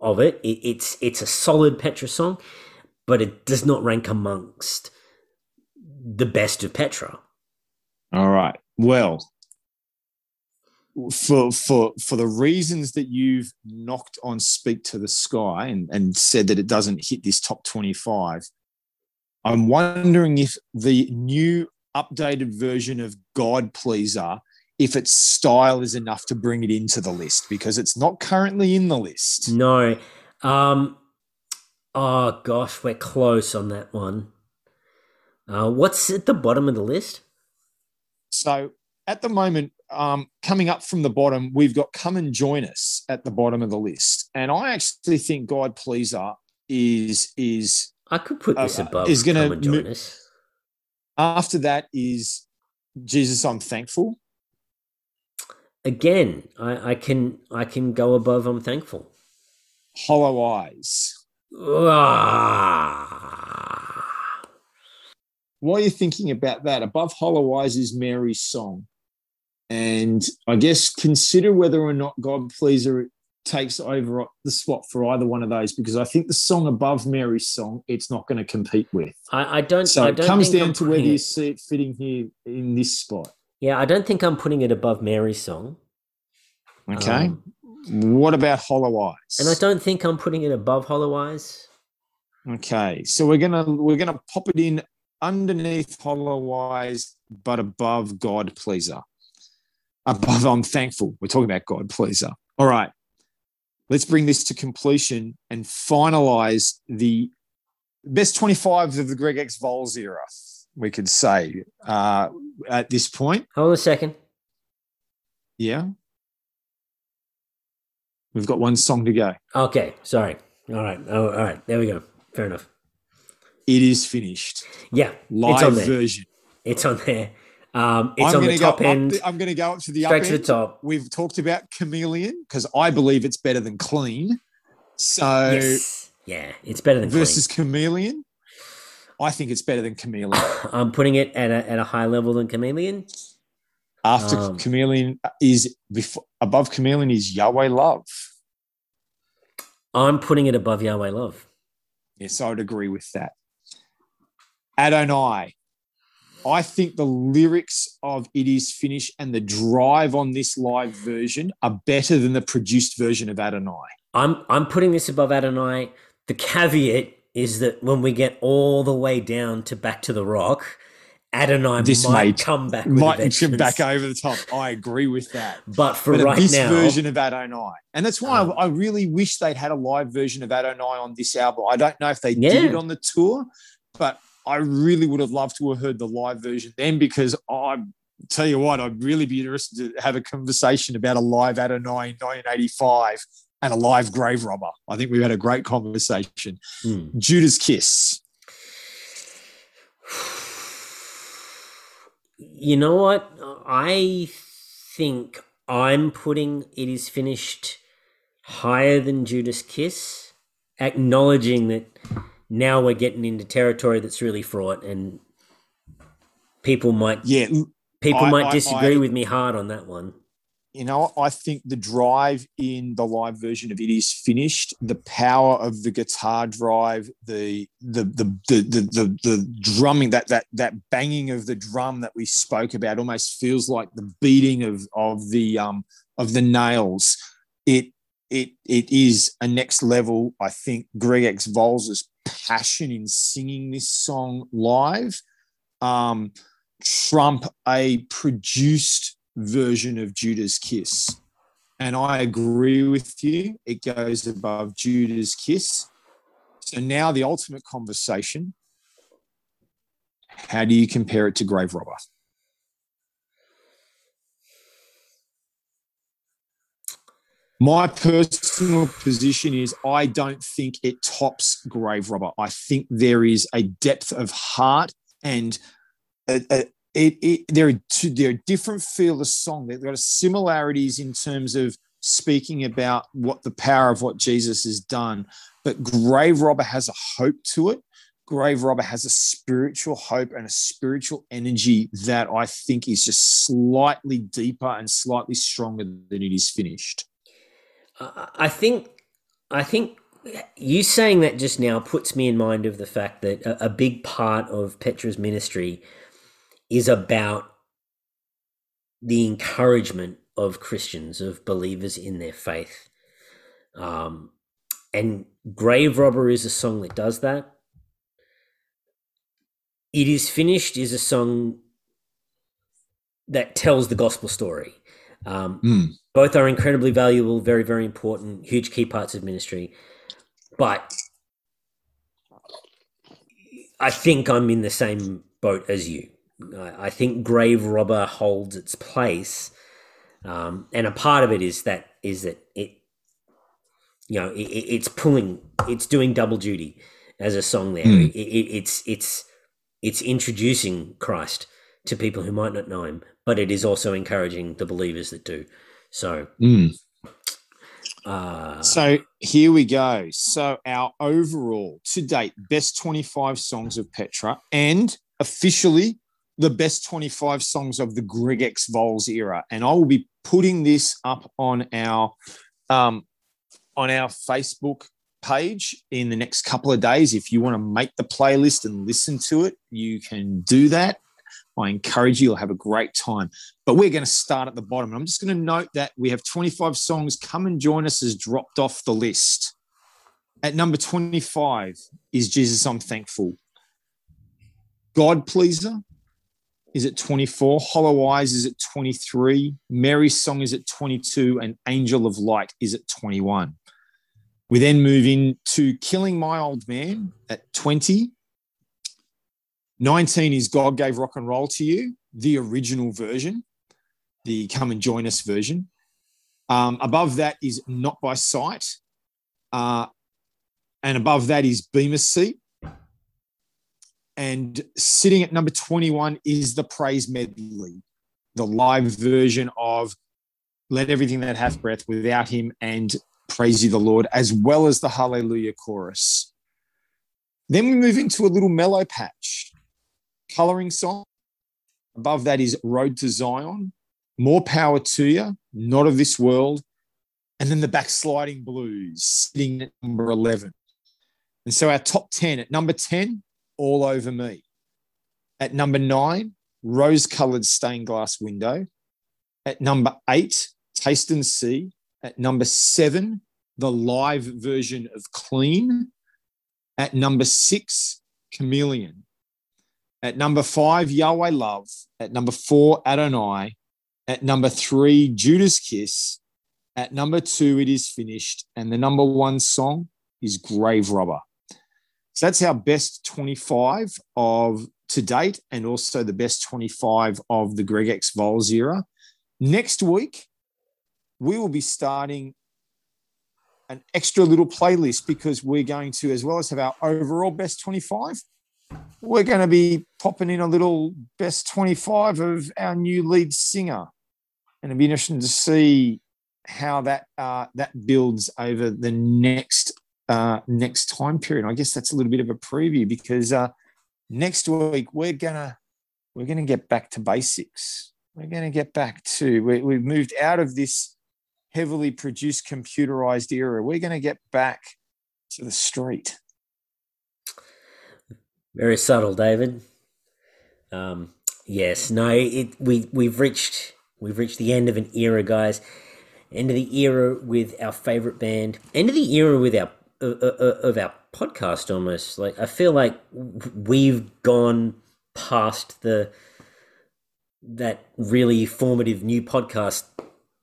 of it. it it's it's a solid Petra song, but it does not rank amongst the best of Petra. All right, well, for for for the reasons that you've knocked on Speak to the Sky and and said that it doesn't hit this top twenty-five, I'm wondering if the new updated version of God Pleaser, if its style is enough to bring it into the list, because it's not currently in the list. No. Um, oh, gosh, we're close on that one. Uh, what's at the bottom of the list? So at the moment, um, coming up from the bottom, we've got Come and Join Us at the bottom of the list. And I actually think God Pleaser is is... I could put this uh, above. Is gonna Come and Join Us. After that is Jesus, I'm Thankful. Again, I, I can I can go above I'm Thankful. Hollow Eyes. Ah. While you're thinking about that, above Hollow Eyes is Mary's Song. And I guess consider whether or not God Pleaser takes over the swap for either one of those, because I think the song above Mary's Song, it's not going to compete with. I, I don't. So I don't it comes think down I'm to whether it. you see it fitting here in this spot. Yeah, I don't think I'm putting it above Mary's Song. Okay. Um, what about Hollow Eyes? And I don't think I'm putting it above Hollow Eyes. Okay, so we're gonna we're gonna pop it in underneath Hollow Eyes, but above God Pleaser. Above I'm Thankful. We're talking about God Pleaser. All right. Let's bring this to completion and finalise the best twenty-five of the Greg X. Volz era, we could say, uh, at this point. Hold on a second. Yeah. We've got one song to go. Okay, sorry. All right, oh, all right. There we go. Fair enough. It is finished. Yeah, live it's on there. version. It's on there. Um, it's I'm on the top go end. The, I'm going to go up to the Straight up to end. the top. We've talked about Chameleon because I believe it's better than Clean. So yes. yeah, it's better than versus Clean. Chameleon. I think it's better than Chameleon. I'm putting it at a, at a higher level than Chameleon. After um, Chameleon is before, above Chameleon is Yahweh Love. I'm putting it above Yahweh Love. Yes, I would agree with that. Adonai. I think the lyrics of It Is Finished and the drive on this live version are better than the produced version of Adonai. I'm I'm putting this above Adonai. The caveat is that when we get all the way down to Back to the Rock, Adonai this might mate, come back with might come back over the top. I agree with that. But for but right this now, version of Adonai, and that's why um, I, I really wish they'd had a live version of Adonai on this album. I don't know if they yeah. did it on the tour, but I really would have loved to have heard the live version then, because I tell you what, I'd really be interested to have a conversation about a live Adonai in nineteen eighty-five and a live Grave Robber. I think we've had a great conversation. Mm. Judas Kiss. You know what? I think I'm putting It Is Finished higher than Judas Kiss, acknowledging that now we're getting into territory that's really fraught, and people might yeah, people I, might disagree I, I, with me hard on that one. You know, I think the drive in the live version of It Is Finished, the power of the guitar drive, the the the the the, the, the drumming, that that that banging of the drum that we spoke about, almost feels like the beating of of the um of the nails. It it it is a next level. I think Greg X. Volz's passion in singing this song live um, trump a produced version of Judas Kiss. And I agree with you. It goes above Judas Kiss. So now the ultimate conversation, how do you compare it to Grave Robber? My personal position is I don't think it tops Grave Robber. I think there is a depth of heart and a, a, it, it, there are two, they're a different feel of song. They've got similarities in terms of speaking about what the power of what Jesus has done. But Grave Robber has a hope to it. Grave Robber has a spiritual hope and a spiritual energy that I think is just slightly deeper and slightly stronger than it is finished. I think I think you saying that just now puts me in mind of the fact that a, a big part of Petra's ministry is about the encouragement of Christians, of believers in their faith. Um, and Grave Robber is a song that does that. It Is Finished is a song that tells the gospel story. Um, mm. Both are incredibly valuable, very, very important, huge key parts of ministry. But I think I'm in the same boat as you. I, I think Grave Robber holds its place. Um, and a part of it is that is that it, you know, it, it's pulling, it's doing double duty as a song there. Mm. It, it, it's, it's, It's introducing Christ to people who might not know him, but it is also encouraging the believers that do. So, mm. uh, so here we go. So our overall, to date, best twenty-five songs of Petra and officially the best twenty-five songs of the Greg X. Volz era. And I will be putting this up on our um, on our Facebook page in the next couple of days. If you want to make the playlist and listen to it, you can do that. I encourage you. You'll have a great time. But we're going to start at the bottom. I'm just going to note that we have twenty-five songs. Come and Join Us has dropped off the list. At number twenty-five is Jesus, I'm Thankful. God Pleaser is at twenty-four. Hollow Eyes is at twenty-three. Mary's Song is at twenty-two. And Angel of Light is at twenty-one. We then move into Killing My Old Man at twenty. nineteen is God Gave Rock and Roll to You, the original version, the Come and Join Us version. Um, above that is Not By Sight. Uh, and above that is Beamer Seat. And sitting at number twenty-one is the Praise Medley, the live version of Let Everything That Hath Breath, Without Him, and Praise You the Lord, as well as the Hallelujah chorus. Then we move into a little mellow patch. Colouring Song. Above that is Road to Zion, More Power to You, Not of This World, and then the Backsliding Blues, sitting at number eleven. And so our top ten. At number ten, All Over Me. At number nine, Rose-Coloured Stained Glass Window. At number eight, Taste and See. At number seven, the live version of Clean. At number six, Chameleon. At number five, Yahweh Love. At number four, Adonai. At number three, Judas Kiss. At number two, It Is Finished. And the number one song is Grave Robber. So that's our best twenty-five of to date and also the best twenty-five of the Greg X. Volz era. Next week, we will be starting an extra little playlist because we're going to, as well as have our overall best twenty-five, we're going to be popping in a little best twenty-five of our new lead singer. And it'll be interesting to see how that uh, that builds over the next uh, next time period. I guess that's a little bit of a preview because uh, next week we're gonna we're gonna get back to basics. We're going to get back to we, we've moved out of this heavily produced, computerized era. We're going to get back to the street. Very subtle, David. Um, yes, no, it, we we've reached we've reached the end of an era, guys. End of the era with our favorite band. End of the era with our uh, uh, of our podcast. Almost like I feel like we've gone past the that really formative new podcast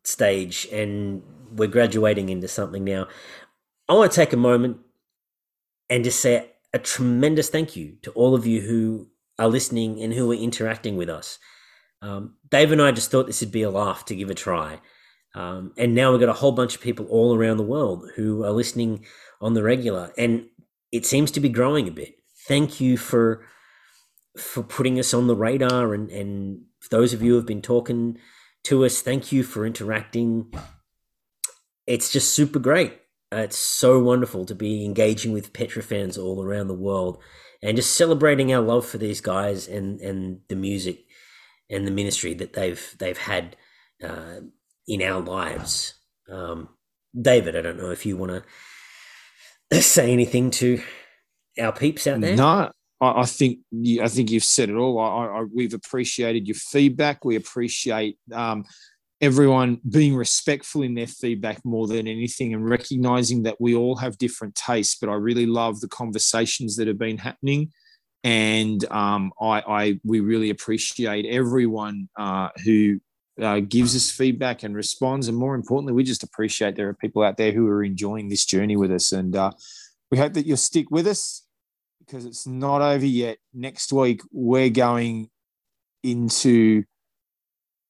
stage, and we're graduating into something now. I want to take a moment and just say a tremendous thank you to all of you who are listening and who are interacting with us. Um, Dave and I just thought this would be a laugh to give a try. Um, and now we've got a whole bunch of people all around the world who are listening on the regular, and it seems to be growing a bit. Thank you for for putting us on the radar, and, and those of you who have been talking to us, thank you for interacting. It's just super great. Uh, it's so wonderful to be engaging with Petra fans all around the world and just celebrating our love for these guys and, and the music and the ministry that they've they've had uh, in our lives. Um, David, I don't know if you want to say anything to our peeps out there. No, I, I think you, I think you've said it all. I, I, we've appreciated your feedback. We appreciate um, everyone being respectful in their feedback more than anything, and recognizing that we all have different tastes. But I really love the conversations that have been happening. And um, I, I, we really appreciate everyone uh, who uh, gives us feedback and responds. And more importantly, we just appreciate there are people out there who are enjoying this journey with us. And uh, we hope that you'll stick with us, because it's not over yet. Next week, we're going into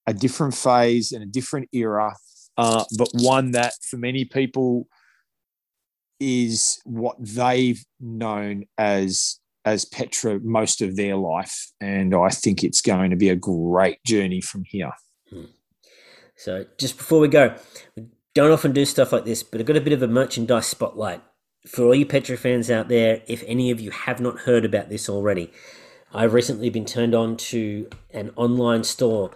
a different phase and a different era, uh, but one that for many people is what they've known as as Petra most of their life, and I think it's going to be a great journey from here. Hmm. So just before we go, we don't often do stuff like this, but I've got a bit of a merchandise spotlight for all you Petra fans out there. If any of you have not heard about this already, I've recently been turned on to an online store,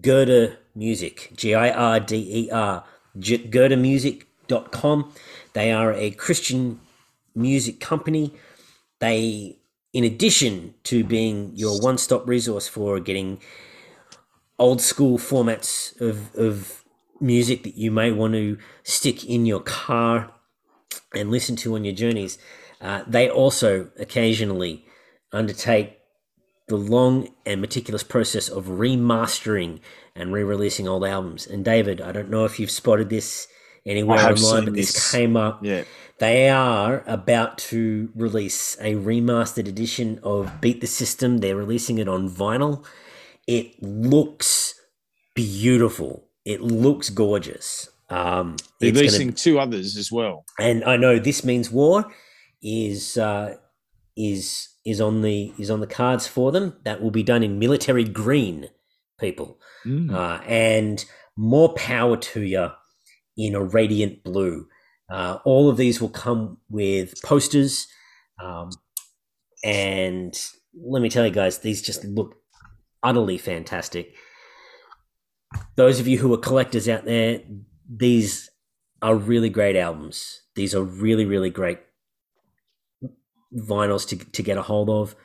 Girder Music, G I R D E R, girder music dot com. They are a Christian music company. They, in addition to being your one-stop resource for getting old school formats of, of music that you may want to stick in your car and listen to on your journeys, uh, they also occasionally undertake the long and meticulous process of remastering and re-releasing old albums. And David, I don't know if you've spotted this anywhere online, but this, this came up. Yeah. They are about to release a remastered edition of Beat the System. They're releasing it on vinyl. It looks beautiful. It looks gorgeous. Um, releasing gonna, two others as well. And I know This Means War is uh, is is on the is on the cards for them. That will be done in military green, people. Mm. Uh, and More Power to You in a radiant blue. Uh, all of these will come with posters, um, and let me tell you guys, these just look utterly fantastic. Those of you who are collectors out there, these are really great albums. These are really, really great vinyls to, to get a hold of.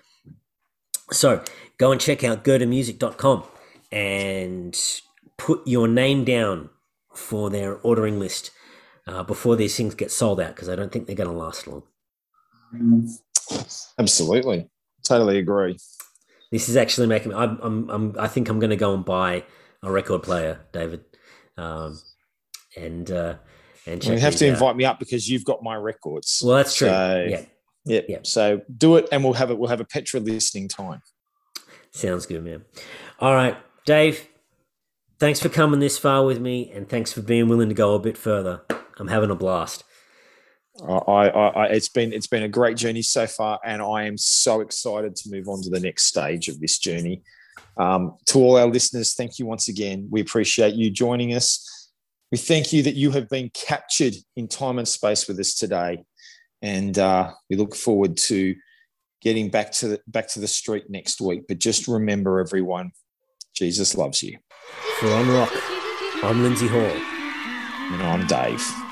So go and check out girder music dot com and put your name down for their ordering list Uh, before these things get sold out, because I don't think they're going to last long. Absolutely, totally agree. This is actually making me. I'm. I'm. I'm I think I'm going to go and buy a record player, David, um, and uh, and check. You have to out. Invite me up, because you've got my records. Well, that's true. So, yeah. yeah, yeah. So do it, and we'll have it. We'll have a Petra listening time. Sounds good, man. All right, Dave. Thanks for coming this far with me, and thanks for being willing to go a bit further. I'm having a blast. I, I, I, it's been it's been a great journey so far, and I am so excited to move on to the next stage of this journey. Um, to all our listeners, thank you once again. We appreciate you joining us. We thank you that you have been captured in time and space with us today, and uh, we look forward to getting back to the, back to the street next week. But just remember, everyone, Jesus loves you. For On Rock, I'm Lindsay Hall, and I'm Dave.